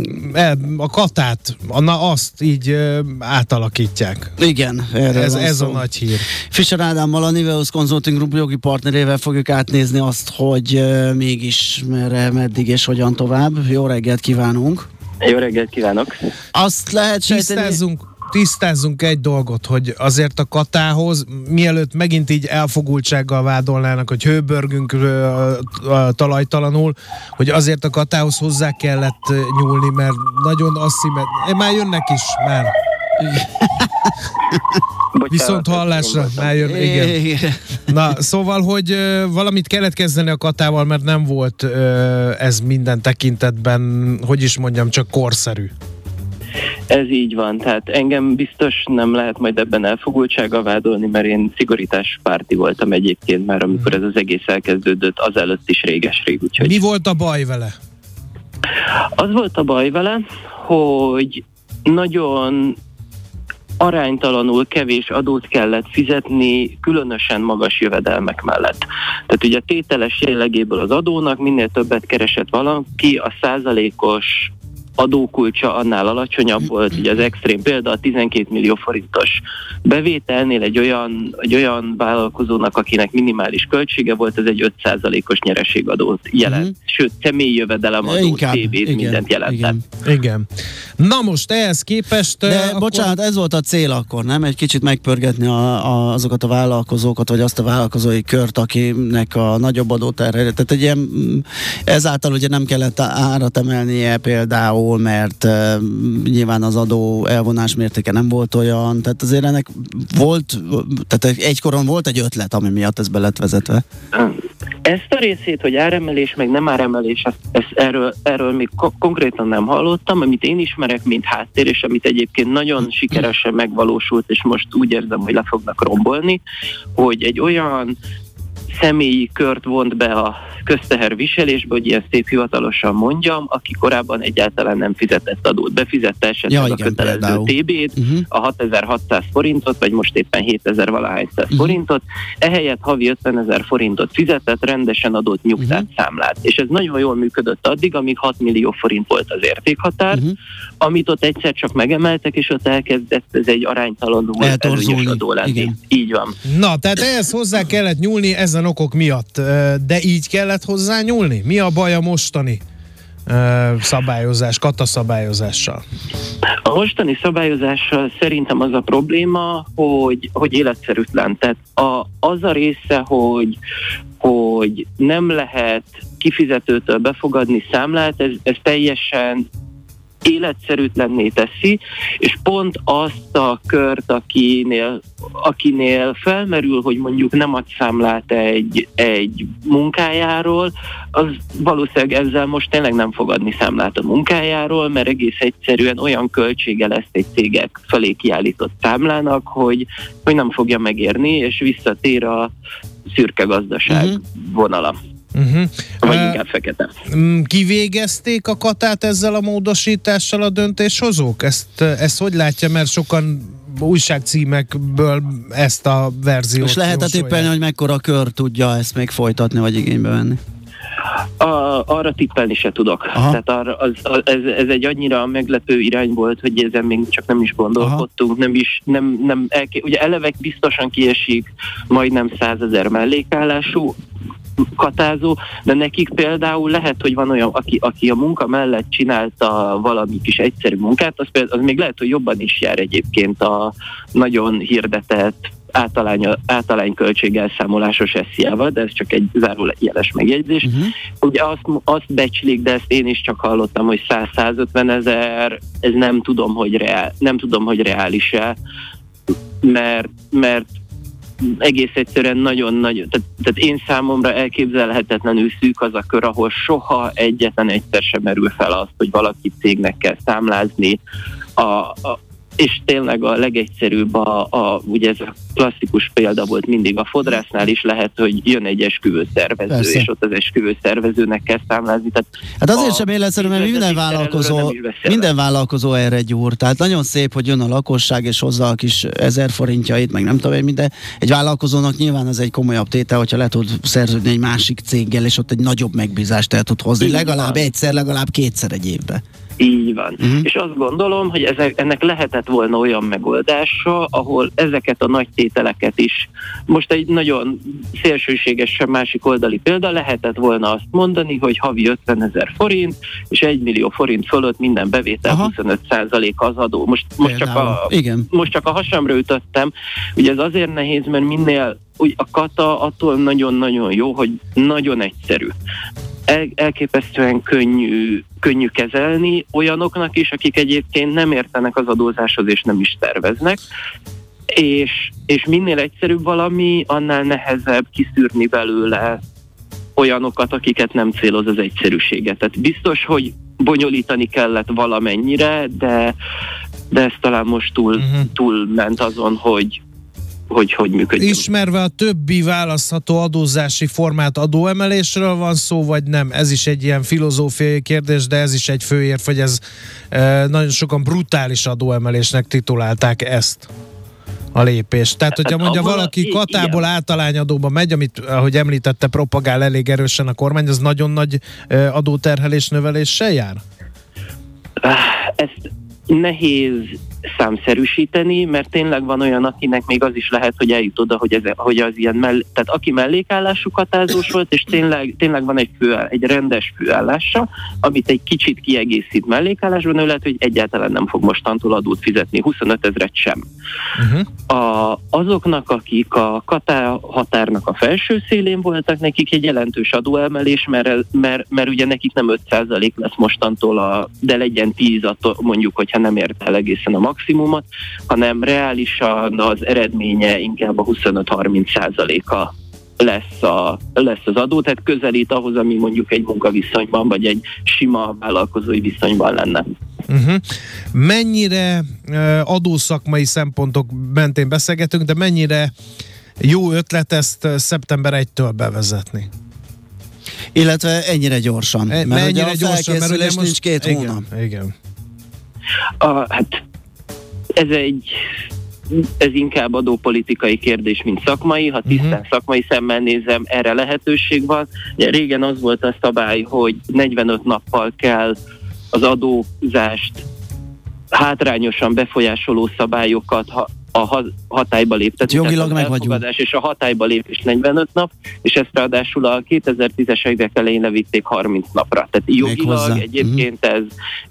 a katát, na azt így átalakítják. Igen, ez, ez a nagy hír. Fischer Ádámmal, a Niveus Consulting Group jogi partnerével fogjuk átnézni azt, hogy mégis merre, meddig és hogyan tovább. Jó reggelt kívánunk! Jó reggelt kívánok! Azt lehet sejteni... Tisztázzunk. Tisztázzunk egy dolgot, hogy azért a katához, mielőtt megint így elfogultsággal vádolnának, hogy hőbörgünk talajtalanul, hogy azért a katához hozzá kellett nyúlni, mert nagyon asszimetrikus. Már jönnek is, már. Viszont hallásra már jön, igen. Na, szóval, hogy valamit kellett kezdeni a katával, mert nem volt ez minden tekintetben, hogy is mondjam, csak korszerű. Ez így van, tehát engem biztos nem lehet majd ebben elfogultsággal vádolni, mert én szigorítás párti voltam egyébként már, amikor ez az egész elkezdődött, azelőtt is réges-rég, úgyhogy... Mi volt a baj vele? Az volt a baj vele, hogy nagyon aránytalanul kevés adót kellett fizetni, különösen magas jövedelmek mellett. Tehát ugye a tételes jellegéből az adónak minél többet keresett valaki, a százalékos adókulcsa annál alacsonyabb volt, ugye az extrém példa a tizenkét millió forintos bevételnél egy olyan, egy olyan vállalkozónak, akinek minimális költsége volt, ez egy öt százalékos nyereségadót jelent. Mm. Sőt, személyi jövedelemadót, té vét, mindent jelentett. Igen. Igen. Na most ehhez képest... De akkor... bocsánat, ez volt a cél akkor, nem? Egy kicsit megpörgetni a, a, azokat a vállalkozókat, vagy azt a vállalkozói kört, akinek a nagyobb adóterhelye. Tehát egy ilyen, ezáltal ugye nem kellett árat emelnie például, mert uh, nyilván az adó elvonás mértéke nem volt olyan, tehát azért ennek volt, tehát egykoron volt egy ötlet, ami miatt ez be lett vezetve. Ezt a részét, hogy áremelés, meg nem áremelés, ezt erről, erről még ko- konkrétan nem hallottam, amit én ismerek, mint háttér, és amit egyébként nagyon sikeresen megvalósult, és most úgy érzem, hogy le fognak rombolni, hogy egy olyan személyi kört vont be a közteherviselésbe, hogy ilyen szép hivatalosan mondjam, aki korábban egyáltalán nem fizetett adót. Befizette esetleg ja, igen, a kötelező té bét, uh-huh. a hatezer-hatszáz forintot, vagy most éppen hétezer-valahányszáz uh-huh. forintot, ehelyett havi ötvenezer forintot fizetett, rendesen adott nyugtát uh-huh. számlát. És ez nagyon jól működött addig, amíg hat millió forint volt az értékhatár, uh-huh. amit ott egyszer csak megemeltek, és ott elkezdett ez egy aránytalanul előnyös adó lenni. Így van. Na, tehát ehhez hozzá kellett nyúlni ezen okok miatt, de így kellett hozzá nyúlni? Mi a baj a mostani szabályozás, kataszabályozással? A mostani szabályozással szerintem az a probléma, hogy, hogy életszerűtlen. Tehát a, az a része, hogy, hogy nem lehet kifizetőtől befogadni számlát, ez, ez teljesen életszerűtlenné teszi, és pont azt a kört, akinél, akinél felmerül, hogy mondjuk nem ad számlát egy, egy munkájáról, az valószínűleg ezzel most tényleg nem fog adni számlát a munkájáról, mert egész egyszerűen olyan költsége lesz egy cégek felé kiállított számlának, hogy, hogy nem fogja megérni, és visszatér a szürke gazdaság mm-hmm. vonala. Uh-huh. Vagy inkább fekete. Kivégezték a katát ezzel a módosítással a döntéshozók? Ezt, ezt hogy látja, mert sokan újságcímekből ezt a verziót... És lehetett tippelni, hogy mekkora kör tudja ezt még folytatni, vagy igénybe venni? A, arra tippelni se tudok. Aha. Tehát arra, az, az, ez, ez egy annyira meglepő irány volt, hogy ezen még csak nem is gondolkodtunk, nem is, nem, nem elké- ugye elevek biztosan kiesik majdnem százezer mellékállású katázó, de nekik például lehet, hogy van olyan, aki, aki a munka mellett csinálta valami kis egyszerű munkát, az, például, az még lehet, hogy jobban is jár egyébként a nagyon hirdetett általány, általány költségelszámolásos esziával, de ez csak egy zárójeles megjegyzés. Uh-huh. Ugye azt, azt becslik, de ezt én is csak hallottam, hogy száz-százötven ezer, ez nem tudom, hogy, reál, nem tudom, hogy reális-e, mert, mert egész egyszerűen nagyon-nagyon, tehát, tehát én számomra elképzelhetetlenül szűk az a kör, ahol soha egyetlen egyszer sem merül fel az, hogy valaki cégnek kell számlázni, a, a, és tényleg a legegyszerűbb, a, a, ugye ez a klasszikus példa volt mindig a fodrásznál is, lehet, hogy jön egy esküvőszervező, persze. és ott az esküvőszervezőnek kell számlázni. Tehát hát azért sem életszerű, mert minden vállalkozó, minden vállalkozó erre gyúr. Tehát nagyon szép, hogy jön a lakosság, és hozza a kis ezer forintjait, meg nem tudom én, de egy vállalkozónak nyilván ez egy komolyabb tétel, hogyha le tud szerződni egy másik céggel, és ott egy nagyobb megbízást el tud hozni. Igen. Legalább egyszer, legalább kétszer egy évben. Így van. Mm. És azt gondolom, hogy ezek, ennek lehetett volna olyan megoldása, ahol ezeket a nagy tételeket is, most egy nagyon szélsőségesen másik oldali példa, lehetett volna azt mondani, hogy havi ötvenezer forint, és egy millió forint fölött minden bevétel aha. huszonöt százalék az adó. Most, most, csak a, most csak a hasamra ütöttem, ugye ez azért nehéz, mert minél úgy a kata attól nagyon-nagyon jó, hogy nagyon egyszerű. El, elképesztően könnyű, könnyű kezelni olyanoknak is, akik egyébként nem értenek az adózáshoz, és nem is terveznek, és, és minél egyszerűbb valami, annál nehezebb kiszűrni belőle olyanokat, akiket nem céloz az egyszerűséget. Tehát biztos, hogy bonyolítani kellett valamennyire, de, de ez talán most túl, uh-huh. túl ment azon, hogy hogy hogy működjön. Ismerve a többi választható adózási formát, adóemelésről van szó, vagy nem? Ez is egy ilyen filozófiai kérdés, de ez is egy főérv, hogy ez e, nagyon sokan brutális adóemelésnek titulálták ezt a lépést. Tehát, hogyha mondja valaki katából általányadóba megy, amit, ahogy említette, propagál elég erősen a kormány, az nagyon nagy adóterhelés növeléssel jár? Ezt nehéz számszerűsíteni, mert tényleg van olyan, akinek még az is lehet, hogy eljut oda, hogy, ez, hogy az ilyen, mell- tehát aki mellékállású katázós volt, és tényleg, tényleg van egy, fő, egy rendes főállása, amit egy kicsit kiegészít mellékállásban, ő lehet, hogy egyáltalán nem fog mostantól adót fizetni, huszonöt ezret sem. Uh-huh. A, azoknak, akik a katá határnak a felső szélén voltak, nekik egy jelentős adóemelés, mert, mert, mert ugye nekik nem öt százalék lesz mostantól, a, de legyen tíz, attól, mondjuk, hogyha nem ért el egészen a maximumot, hanem reálisan az eredménye inkább a huszonöt-harminc százaléka lesz, a, lesz az adó, tehát közelít ahhoz, ami mondjuk egy munkaviszonyban, vagy egy sima vállalkozói viszonyban lenne. Uh-huh. Mennyire adószakmai szempontok mentén beszélgetünk, de mennyire jó ötlet ezt szeptember elsejétől bevezetni? Illetve ennyire gyorsan. E, mert ennyire a gyorsan, mert ugye most nincs két igen, hónap. Igen. A, hát Ez egy, ez inkább adópolitikai kérdés, mint szakmai. Ha tisztán uh-huh. szakmai szemmel nézem, erre lehetőség van. Régen az volt a szabály, hogy negyvenöt nappal kell az adózást hátrányosan befolyásoló szabályokat ha, a hatályba léptetni. Jogilag meg vagyunk. És a hatályba lépés negyvenöt nap, és ezt ráadásul a kétezer-tízes évek elején levitték harminc napra. Tehát jogilag egyébként ez,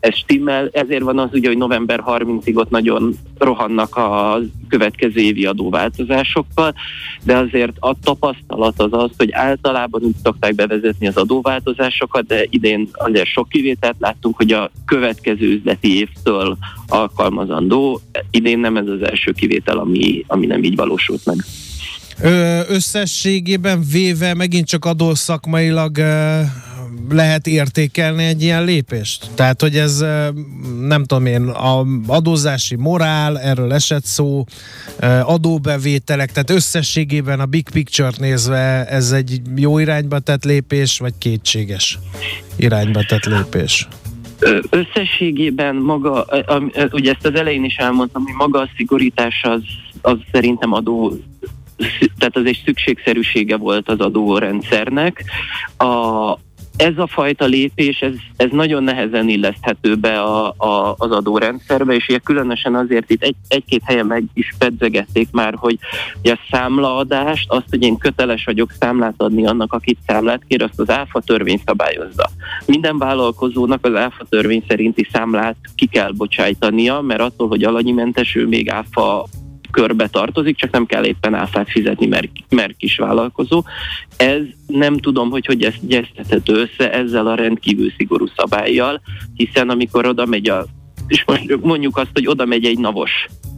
ez stimmel, ezért van az ugye, hogy november harmincadikáig ott nagyon rohannak a következő évi adóváltozásokkal, de azért a tapasztalat az az, hogy általában úgy szokták bevezetni az adóváltozásokat, de idén azért sok kivételt láttunk, hogy a következő üzleti évtől alkalmazandó, idén nem ez az első kivétel, Ami, ami nem így valósult meg. Ö, összességében véve megint csak adószakmailag ö, lehet értékelni egy ilyen lépést? Tehát, hogy ez ö, nem tudom én, a adózási morál, erről esett szó, ö, adóbevételek, tehát összességében a big picture-t nézve ez egy jó irányba tett lépés, vagy kétséges irányba tett lépés? Összességében maga, ugye ezt az elején is elmondtam, hogy maga a szigorítás az, az szerintem adó, tehát az egy szükségszerűsége volt az adórendszernek. A, ez a fajta lépés, ez, ez nagyon nehezen illeszthető be a, a, az adórendszerbe, és ugye különösen azért itt egy, egy-két helyen meg is pedzegették már, hogy a számlaadást, azt, hogy én köteles vagyok számlát adni annak, akit számlát kér, azt az ÁFA törvény szabályozza. Minden vállalkozónak az ÁFA törvény szerinti számlát ki kell bocsájtania, mert attól, hogy alanymentes, ő még ÁFA körbe tartozik, csak nem kell éppen áfát fizetni, mert, mert kis vállalkozó. Ez nem tudom, hogy hogy ezt gyeztethető össze ezzel a rendkívül szigorú szabállyal, hiszen amikor oda megy a, és mondjuk azt, hogy oda megy egy navos,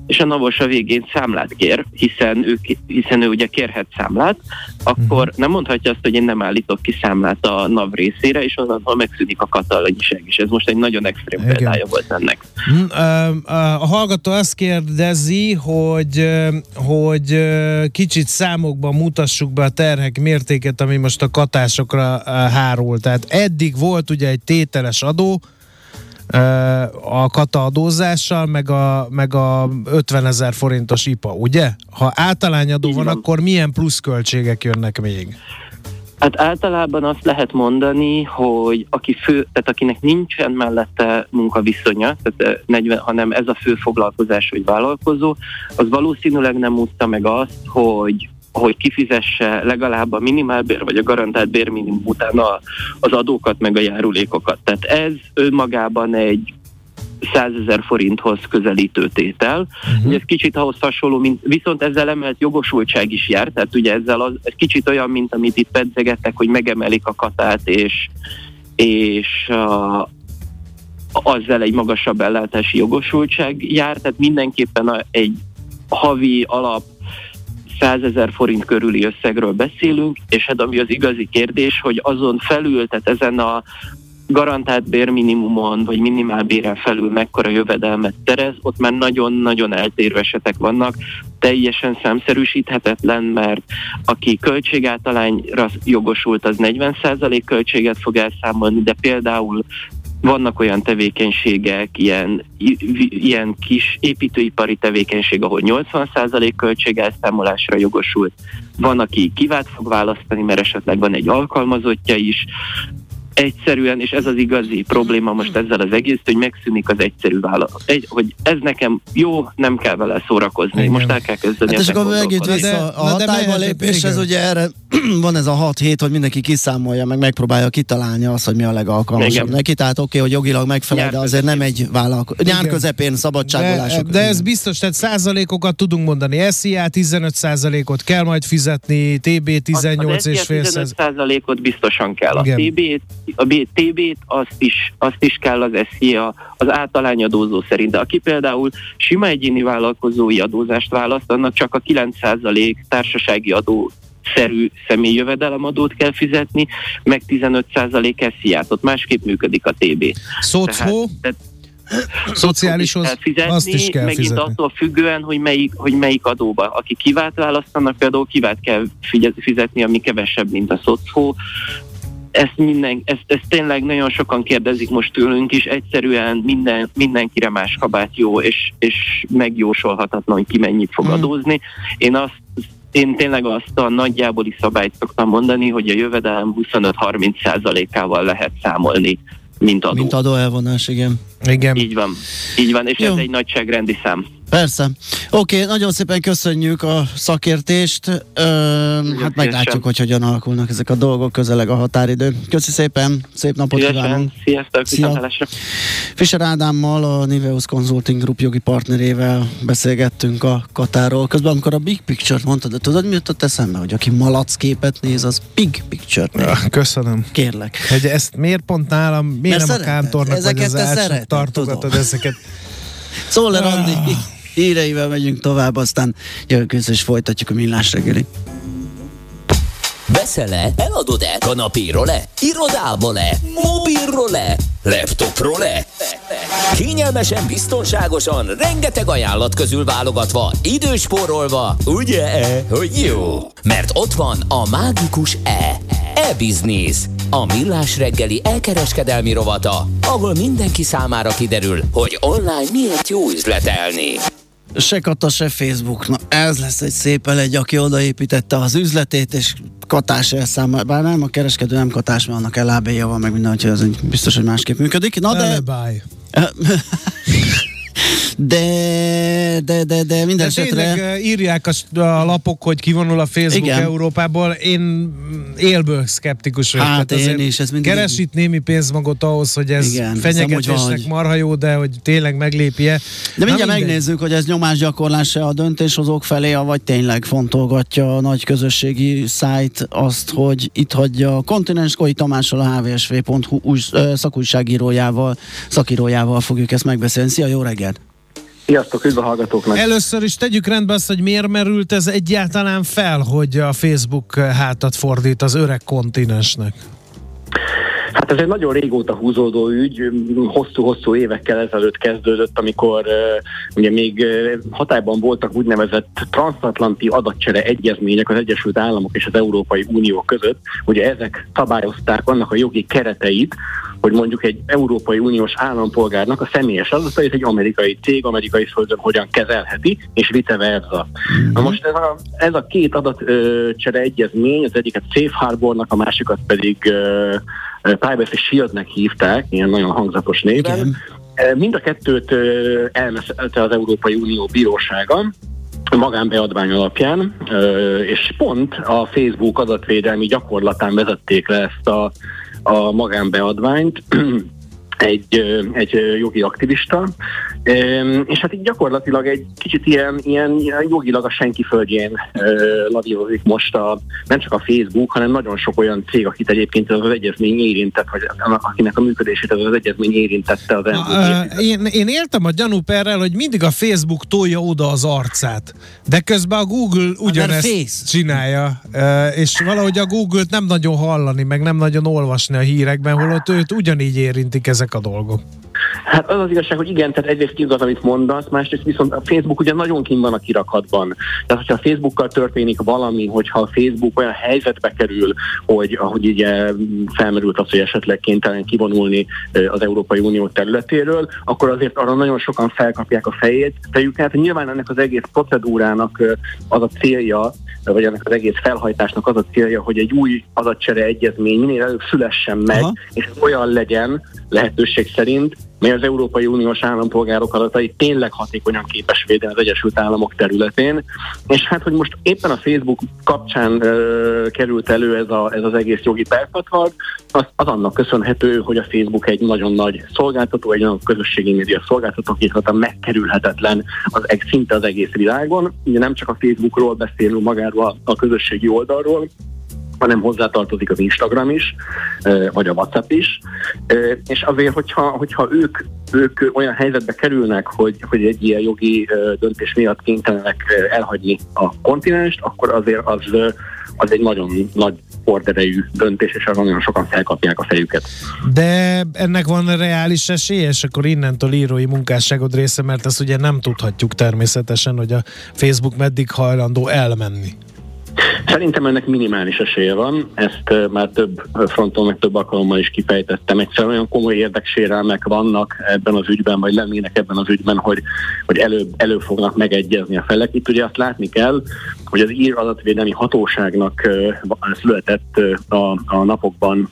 és a navos a végén számlát kér, hiszen ő, hiszen ő ugye kérhet számlát, akkor nem mondhatja azt, hogy én nem állítok ki számlát a NAV részére, és onnantól megszűnik a katalanyiság is. Ez most egy nagyon extrém igen. példája volt ennek. A hallgató azt kérdezi, hogy, hogy kicsit számokban mutassuk be a terhek mértéket, ami most a katásokra hárul. Tehát eddig volt ugye egy tételes adó, a kata adózással, meg a, meg a ötvenezer forintos i pé á, ugye? Ha általányadó van, van, akkor milyen pluszköltségek jönnek még? Hát általában azt lehet mondani, hogy aki fő, tehát akinek nincsen mellette munkaviszonya, tehát negyven, hanem ez a fő foglalkozás, vagy vállalkozó, az valószínűleg nem úszta meg azt, hogy hogy kifizesse legalább a minimálbér vagy a garantált bérminimum után a, az adókat meg a járulékokat. Tehát ez önmagában egy százezer forinthoz közelítő tétel. Uh-huh. Ez kicsit ahhoz hasonló, mint, viszont ezzel emelt jogosultság is jár, tehát ugye ezzel az, ez kicsit olyan, mint amit itt pedzegettek, hogy megemelik a katát, és, és a, azzal egy magasabb ellátási jogosultság jár, tehát mindenképpen a, egy havi alap százezer forint körüli összegről beszélünk, és hát ami az igazi kérdés, hogy azon felül, tehát ezen a garantált bérminimumon, vagy minimálbéren felül mekkora jövedelmet terez, ott már nagyon-nagyon eltérő esetek vannak, teljesen számszerűsíthetetlen, mert aki költségátalányra jogosult, az negyven százalék költséget fog elszámolni, de például vannak olyan tevékenységek, ilyen, ilyen kis építőipari tevékenység, ahol nyolcvan százalék költségelszámolásra jogosult. Van, aki kivát fog választani, mert esetleg van egy alkalmazottja is. Egyszerűen, és ez az igazi probléma most ezzel az egész, hogy megszűnik az egyszerű válasz. Egy, hogy ez nekem jó, nem kell vele szórakozni. Igen. Most el kell kezdeni. Hát és akkor együtt vissza de, a hatályba lépés, ez ugye erre van ez a hat hét, hogy mindenki kiszámolja, meg megpróbálja kitalálni azt, hogy mi a legalkalmasabb neki. Tehát oké, okay, hogy jogilag megfelel, de azért nem egy vállalkozás. Nyár közepén szabadságolások. De, de ez biztos, tehát százalékokat tudunk mondani. S Z I A tizenöt százalékot kell majd fizetni, T B tizennyolc egész öt százalékot biztosan kell. A T B-t A T B-t azt is, azt is kell az S Z I A az általányadózó szerint. De aki például sima egyéni vállalkozói adózást választ, annak csak a kilenc százalék társasági adó szerű személyi jövedelemadót kell fizetni, meg tizenöt százalék S Z I A-t. Ott másképp működik a T B. Szocó? Szociális azt is kell fizetni, is kell megint fizetni. Attól függően, hogy melyik, hogy melyik adóba. Aki kivát választanak, például kivát kell fizetni, ami kevesebb, mint a szocó. Ezt, minden, ezt, ezt tényleg nagyon sokan kérdezik most tőlünk is, egyszerűen minden, mindenkire más kabát jó, és, és megjósolhatatlan, hogy ki mennyit fog adózni. Én, azt, én tényleg azt a nagyjáboli szabályt szoktam mondani, hogy a jövedelem huszonöt-harminc százalékával lehet számolni, mint adó. Mint adó elvonás, igen. igen. Így van, így van, és jó. Ez egy nagyságrendi szám. Persze. Oké, okay, nagyon szépen köszönjük a szakértést. Ö, hát meglátjuk, hogy hogyan alakulnak ezek a dolgok, közeleg a határidő. Köszi szépen, szép napot kívánunk. Sziasztok, viszontlátásra. Fischer Ádámmal, a Niveus Consulting Group jogi partnerével beszélgettünk a Katáról. Közben, amikor a Big Picture-t mondtad, de tudod, mi jutott eszembe, hogy aki malac képet néz, az Big Picture-t néz. Ja, köszönöm. Kérlek. Hogy ezt miért pont nálam, miért mert nem szereted? A kántornak, ezeket vagy az ásot tartogatod ezeket? Szóval, Randi, híreivel megyünk tovább, aztán jövünk vissza és folytatjuk a Millás reggelit. Veszel-e? Eladod-e? Kanapéról-e? Irodából-e? Mobilról-e? Laptopról-e? Kényelmesen, biztonságosan, rengeteg ajánlat közül válogatva, időspórolva, ugye-e, hogy jó? Mert ott van a mágikus E. E-Business. A Millás reggeli elkereskedelmi rovata, ahol mindenki számára kiderül, hogy online miért jó üzletelni. Se Kata, se Facebook. Na, ez lesz egy szép elegy, aki odaépítette az üzletét, és Katás elszámol. Bár nem, a kereskedő nem Katás, mert annak el á bé-ja van, meg minden, hogy az biztos, hogy másképp működik. Na de... De, de, de, de minden esetre... Tényleg írják a, a lapok, hogy kivonul a Facebook igen. Európából. Én élből szkeptikus vagyok. Hát én is. Ez keres itt némi pénzmagot ahhoz, hogy ez igen, fenyegetésnek van, hogy... marha jó, de hogy tényleg meglépje. De mindjárt minden... megnézzük, hogy ez nyomásgyakorlása a döntéshozók felé, vagy tényleg fontolgatja a nagy közösségi szájt azt, hogy itt hagyja a kontinens. Kói Tamással, a h v s v pont h u új, szakújságírójával, szakírójával fogjuk ezt megbeszélni. Szia, jó reggelt! Sziasztok, üdv a hallgatóknak! Először is tegyük rendbe azt, hogy miért merült ez egyáltalán fel, hogy a Facebook hátat fordít az öreg kontinensnek? Hát ez egy nagyon régóta húzódó ügy, hosszú-hosszú évekkel ezelőtt kezdődött, amikor ugye még hatályban voltak úgynevezett transzatlanti adatcsere egyezmények az Egyesült Államok és az Európai Unió között. Ugye ezek szabályozták annak a jogi kereteit, hogy mondjuk egy Európai Uniós állampolgárnak a személyes adatait egy amerikai cég, amerikai földön hogyan kezelheti, és vice versa. Na most ez a, ez a két adatcsere egyezmény, az egyiket Safe Harbornak, a másikat pedig ö, Privacy Shieldnek hívták, ilyen nagyon hangzatos néven. Igen. Mind a kettőt elmeszelte az Európai Unió bírósága, magánbeadvány alapján, és pont a Facebook adatvédelmi gyakorlatán vezették le ezt a, a magánbeadványt, egy, egy jogi aktivista, és hát így gyakorlatilag egy kicsit ilyen, ilyen jogilag a senki földjén lavírozik most a, nem csak a Facebook, hanem nagyon sok olyan cég, akit egyébként az, az egyezmény érintett, vagy akinek a működését az, az egyezmény érintette. Az a, én, én éltem a gyanúperrel, hogy mindig a Facebook tolja oda az arcát, de közben a Google ugyanezt csinálja, és valahogy a Google-t nem nagyon hallani, meg nem nagyon olvasni a hírekben, holott őt ugyanígy érintik ezek a dolgok. Hát az az igazság, hogy igen, tehát egyrészt igaz, amit mondasz, másrészt viszont a Facebook ugye nagyon kint van a kirakatban. Tehát, hogyha a Facebookkal történik valami, hogyha a Facebook olyan helyzetbe kerül, hogy ahogy ugye felmerült az, hogy esetleg kénytelen kivonulni az Európai Unió területéről, akkor azért arra nagyon sokan felkapják a fejét, fejüket. Nyilván ennek az egész procedúrának az a célja, vagy ennek az egész felhajtásnak az a célja, hogy egy új adatcsere egyezmény minél előbb szülessen meg, aha, és olyan legyen lehetőség szerint, mely az Európai Uniós állampolgárok adatait tényleg hatékonyan képes védeni az Egyesült Államok területén. És hát, hogy most éppen a Facebook kapcsán ö, került elő ez, a, ez az egész jogi perpatvad, az, az annak köszönhető, hogy a Facebook egy nagyon nagy szolgáltató, egy olyan közösségi média szolgáltató, aki megkerülhetetlen az, szinte az egész világon. Ugye nem csak a Facebookról beszélünk, magáról a közösségi oldalról, hanem hozzátartozik az Instagram is, vagy a WhatsApp is. És azért, hogyha, hogyha ők, ők olyan helyzetbe kerülnek, hogy, hogy egy ilyen jogi döntés miatt kénytelenek elhagyni a kontinenst, akkor azért az, az egy nagyon nagy horderejű döntés, és azon nagyon sokan felkapják a fejüket. De ennek van reális esélye, és akkor innentől írói munkásságod része, mert ezt ugye nem tudhatjuk természetesen, hogy a Facebook meddig hajlandó elmenni. Szerintem ennek minimális esélye van, ezt már több fronton, meg több alkalommal is kifejtettem. Egyszerűen olyan komoly érdeksérelmek vannak ebben az ügyben, vagy lennének ebben az ügyben, hogy, hogy előbb elő fognak megegyezni a felek. Itt ugye azt látni kell, hogy az ír adatvédelmi hatóságnak született a, a napokban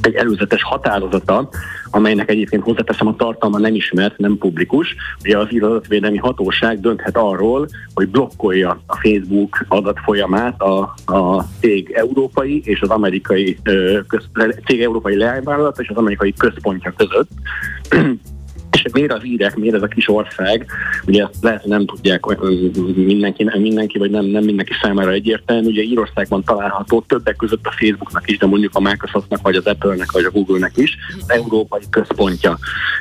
egy előzetes határozata, amelynek egyébként hozzáteszem a tartalma nem ismert, nem publikus. Ugye az ír adatvédelmi hatóság dönthet arról, hogy blokkolja a Facebook adatfolyamát a, a cég európai és az amerikai köz, cég európai leányvállalata és az amerikai központja között. És miért az írek, miért ez a kis ország, ugye lehet, hogy nem tudják mindenki, mindenki vagy nem, nem mindenki számára egyértelmű, ugye Írországban található többek között a Facebooknak is, de mondjuk a Microsoftnak, vagy az Applenek, vagy a Googlenek is, az európai központja.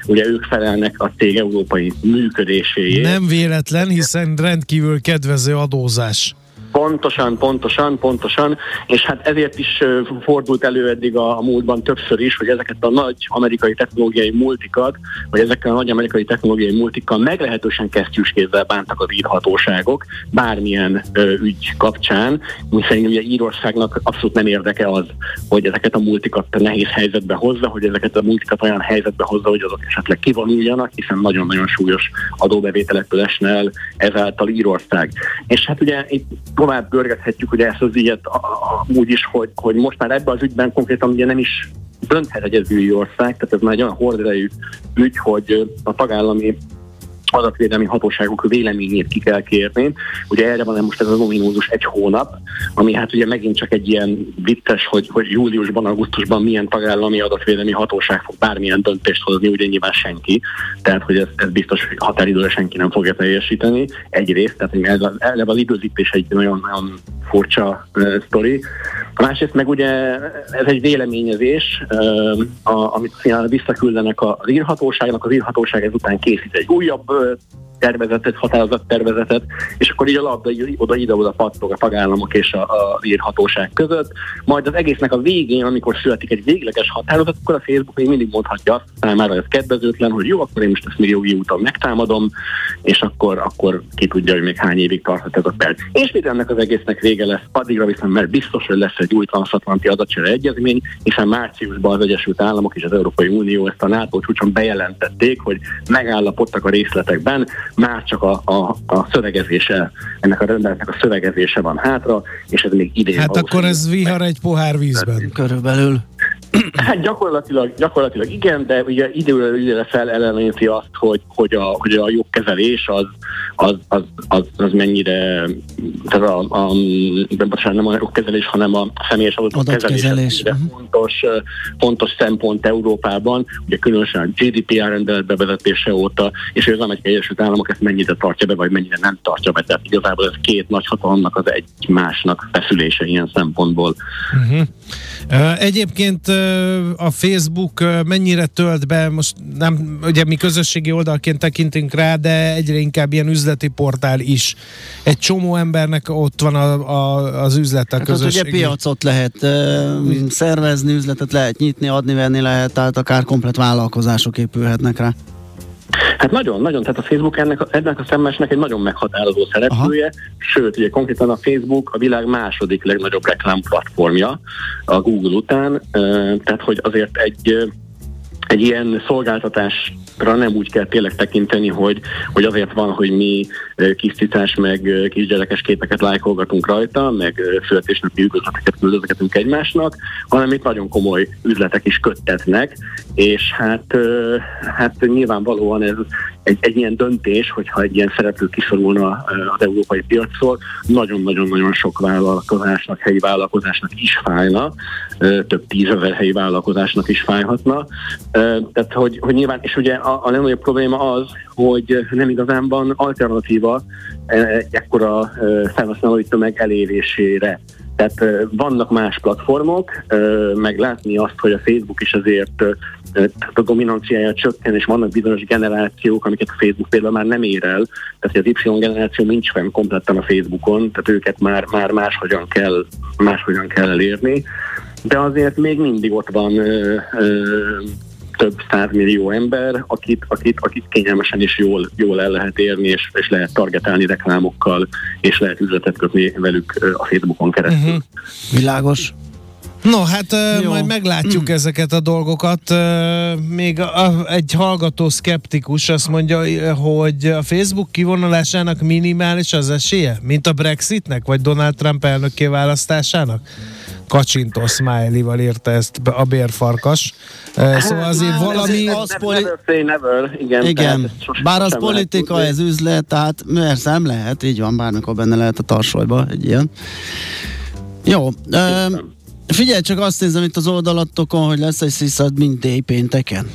Ugye ők felelnek a cég európai működéséért. Nem véletlen, hiszen rendkívül kedvező adózás. Pontosan, pontosan, pontosan, és hát ezért is fordult elő eddig a, a múltban többször is, hogy ezeket a nagy amerikai technológiai multikat, vagy ezekkel a nagy amerikai technológiai multikkal meglehetősen kesztyűskézzel bántak az ír hatóságok bármilyen ö, ügy kapcsán, hiszen ugye Írországnak abszolút nem érdeke az, hogy ezeket a multikat nehéz helyzetbe hozza, hogy ezeket a multikat olyan helyzetbe hozza, hogy azok esetleg kivonuljanak, hiszen nagyon-nagyon súlyos adóbevételektől esne el ezáltal Írország. És hát ugye itt tovább görgethetjük ugye ezt az ügyet úgy is, hogy, hogy most már ebben az ügyben konkrétan ugye nem is dönthet egyedüli ország, tehát ez már egy olyan horderejű ügy, hogy a tagállami adatvédelmi hatóságok véleményét ki kell kérni. Ugye erre van most ez az ominózus egy hónap, ami hát ugye megint csak egy ilyen vicces, hogy, hogy júliusban, augusztusban milyen tagállami adatvédelmi hatóság fog bármilyen döntést hozni, ugye nyilván senki. Tehát, hogy ez, ez biztos, hogy határidőre senki nem fogja teljesíteni. Egyrészt, tehát eleve az időzítés egy nagyon-nagyon furcsa uh, sztori. Másrészt meg ugye ez egy véleményezés, uh, a, amit visszaküldenek az írhatóságnak, az írhatóság ezután készít egy újabb uh, tervezetet, határozattervezetet, és akkor így a labda oda-ide-oda pattog a tagállamok és a, a írhatóság között. Majd az egésznek a végén, amikor születik egy végleges határozat, akkor a Facebook még mindig mondhatja azt számára, hogy ez kedvezőtlen, hogy jó, akkor én most ezt még jogi úton megtámadom, és akkor, akkor ki tudja, hogy még hány évig tarthat ez a perc. És mit ennek az egésznek vége lesz? Addigra viszont mert biztos, hogy lesz egy új transatlanti adatcsere egyezmény, hiszen márciusban az Egyesült Államok és az Európai Unió ezt a NATO csúcson bejelentették, hogy megállapodtak a részletekben, már csak a, a, a szövegezése, ennek a rendeletnek a szövegezése van hátra, és ez még idén. Hát akkor ez vihar egy pohár vízben. Körülbelül. Hát gyakorlatilag, gyakorlatilag igen, de ugye időről időre felellenőrzi azt, hogy, hogy, a, hogy a jogkezelés az, az, az, az, az mennyire, tehát a, a, a, nem a jogkezelés, hanem a személyes adatok kezelés. Fontos, fontos szempont Európában, ugye különösen a gé dé pé er rendelet bevezetése óta, és az Amerikai Egyesült Államok ezt mennyire tartja be, vagy mennyire nem tartja be. Tehát igazából ez két nagyhatalomnak az egymásnak feszülése ilyen szempontból. Uh-huh. Egyébként a Facebook mennyire tölt be, most nem, ugye mi közösségi oldalként tekintünk rá, de egyre inkább ilyen üzleti portál is. Egy csomó embernek ott van a, a, az üzlettel hát közösségi. Hát ugye piacot lehet uh, szervezni, üzletet lehet nyitni, adni-venni lehet, tehát akár komplet vállalkozások épülhetnek rá. Hát nagyon, nagyon, tehát a Facebook ennek, ennek a szemmesnek egy nagyon meghatározó szereplője. Aha. Sőt, ugye konkrétan a Facebook a világ második legnagyobb reklámplatformja a Google után, tehát hogy azért egy, egy ilyen szolgáltatásra nem úgy kell tényleg tekinteni, hogy, hogy azért van, hogy mi kis cicás meg kisgyerekes képeket lájkolgatunk rajta, meg születésnapi üdvözleteket küldözgetünk egymásnak, hanem itt nagyon komoly üzletek is köttetnek, és hát, hát nyilvánvalóan ez egy, egy ilyen döntés, hogyha egy ilyen szereplő kiszorulna az európai piacról, nagyon-nagyon-nagyon sok vállalkozásnak, helyi vállalkozásnak is fájna, több tízezer helyi vállalkozásnak is fájhatna. Tehát, hogy, hogy nyilván, és ugye a, a legnagyobb probléma az, hogy nem igazán van alternatíva ekkora felhasználói tömeg elérésére. Tehát vannak más platformok, meg látni azt, hogy a Facebook is azért a dominanciája csökken, és vannak bizonyos generációk, amiket a Facebook például már nem ér el, tehát az Y generáció nincs fenn kompletten a Facebookon, tehát őket már, már máshogyan kell, máshogyan kell elérni, de azért még mindig ott van ö, ö, több százmillió ember, akit, akit, akit kényelmesen és jól, jól el lehet érni, és, és lehet targetálni reklámokkal, és lehet üzletet kötni velük a Facebookon keresztül. Uh-huh. Világos. No, hát jó. Majd meglátjuk mm. ezeket a dolgokat. Még a, egy hallgató szkeptikus azt mondja, hogy a Facebook kivonulásának minimális az esélye? Mint a Brexitnek, vagy Donald Trump elnökké választásának? Kacsintó smiley-val írta ezt a bérfarkas. Szóval azért valami... Az poli... never say never. Igen, igen. Bár az politika, ez üzlet, tehát persze nem lehet, így van, bármikor benne lehet a tarsolyba, egy ilyen. Jó. Köszönöm. Figyelj, csak azt nézem itt az oldalatokon, hogy lesz egy sziszad mindig pénteken.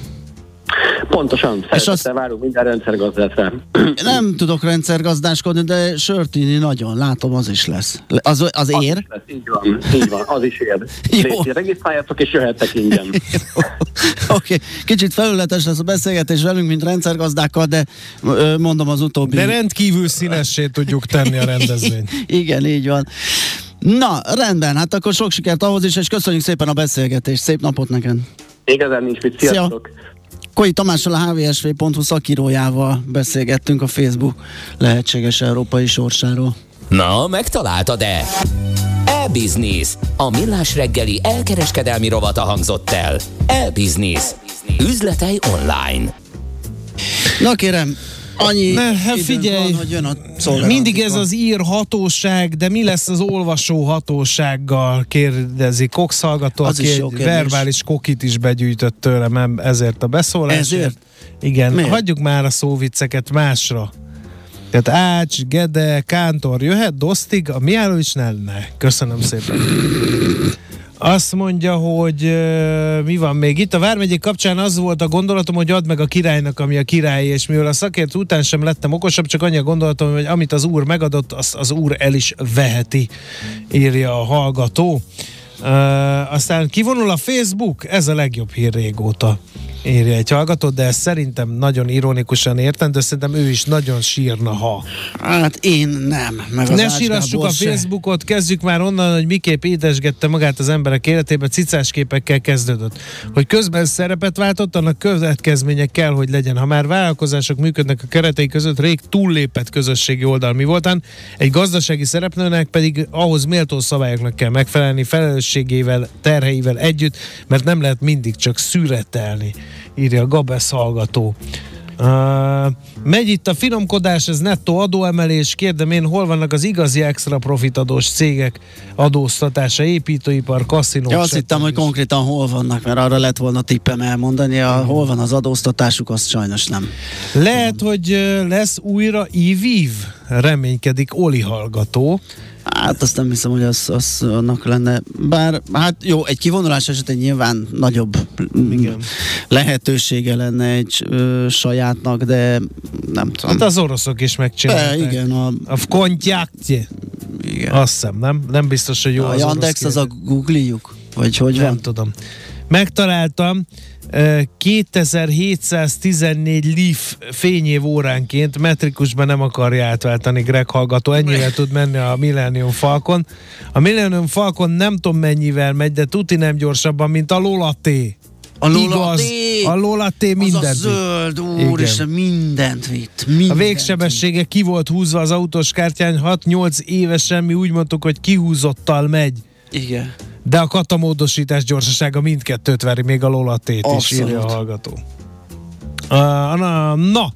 Pontosan, szeretettel várunk minden rendszergazdát. Nem tudok rendszergazdáskodni, de sört inni nagyon, látom, az is lesz. Az, az ér? Az lesz, így van, így van, az is ér. Légy, regisztráljátok és jöhettek ingyen. Oké, okay. Kicsit felületes lesz a beszélgetés velünk, mint rendszergazdákkal, de mondom az utóbbi... De rendkívül színessé tudjuk tenni a rendezvényt. Igen, így van. Na, rendben, hát akkor sok sikert ahhoz is, és köszönjük szépen a beszélgetést. Szép napot neked! Igazán nincs mit, sziasztok! Kói Tamással, a há vé es vé pont hu szakírójával beszélgettünk a Facebook lehetséges európai sorsáról. Na, megtaláltad-e? E-Business. A Millás reggeli elkereskedelmi rovata hangzott el. E-Business. Üzletei online. Na kérem, annyi ne, hát figyelj, van, a mindig ez az ír hatóság, de mi lesz az olvasó hatósággal, kérdezi Cox hallgató, aki egy verbális kokit is begyűjtött tőlem ezért a beszólásért. Ezért? Igen, miért? Hagyjuk már a szóvicceket másra. Tehát Ács, Gede, Kántor jöhet, Dosztig, a Mijálovicsnál ne. Köszönöm szépen. Azt mondja, hogy euh, mi van még itt. A Vármegyék kapcsán az volt a gondolatom, hogy add meg a királynak, ami a királyi, és mivel a szakért után sem lettem okosabb, csak annyi a gondolatom, hogy amit az úr megadott, azt az úr el is veheti, írja a hallgató. Uh, aztán kivonul a Facebook? Ez a legjobb hír régóta, írja egy hallgató, de ez szerintem nagyon ironikusan értem, de szerintem ő is nagyon sírna, ha. Hát én nem. Meg ne sírassuk a Facebookot, kezdjük már onnan, hogy miképp édesgette magát az emberek életében, cicás képekkel kezdődött. Hogy közben szerepet váltott, annak következménye kell, hogy legyen. Ha már vállalkozások működnek a keretei között, rég túllépett közösségi oldal mi voltán, egy gazdasági szereplőnek pedig ahhoz méltó szabályoknak kell megfelelni, felelősségével, terheivel együtt, mert nem lehet mindig csak szüretelni, írja a Gabesz hallgató. Uh, megy itt a finomkodás, ez nettó adóemelés, kérdem én, hol vannak az igazi extra profitadós cégek adóztatása, építőipar, kaszinók. Ja, azt hittem, hogy konkrétan hol vannak, mert arra lett volna tippem elmondani, a, hol van az adóztatásuk, azt sajnos nem. Lehet, hogy lesz újra i vé i vé, reménykedik Oli hallgató. Hát azt nem hiszem, hogy az, az annak lenne. Bár, hát jó, egy kivonulás esetén nyilván nagyobb igen. lehetősége lenne egy ö, sajátnak, de nem tudom. Hát az oroszok is megcsinálták. De, igen. A, a Vkontakte. Igen. Azt hiszem, nem? Nem biztos, hogy jó a az Yandex az a Google-juk? Vagy hogy nem van? Tudom. Megtaláltam. kétezer-hétszáztizennégy lif fényév óránként, metrikusban nem akarja átváltani Greg hallgató, ennyire tud menni a Millennium Falcon. A Millennium Falcon nem tudom mennyivel megy, de tuti nem gyorsabban, mint a Lola T. A Lola T! A Lola T mindent. Az a zöld úr, és mindent vitt. Mindent a végsebessége vitt. Ki volt húzva az autós kártyán, hat-nyolc évesen mi úgy mondtuk, hogy kihúzottal megy. Igen. De a katamódosítás gyorsasága mindkettőt veri, még a Lola T-t is, írja a hallgató. Uh, na, na,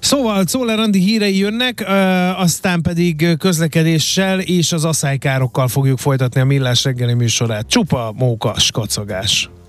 szóval Czoller Andi hírei jönnek, uh, aztán pedig közlekedéssel és az aszálykárokkal fogjuk folytatni a Millás reggeli műsorát. Csupa móka skacogás.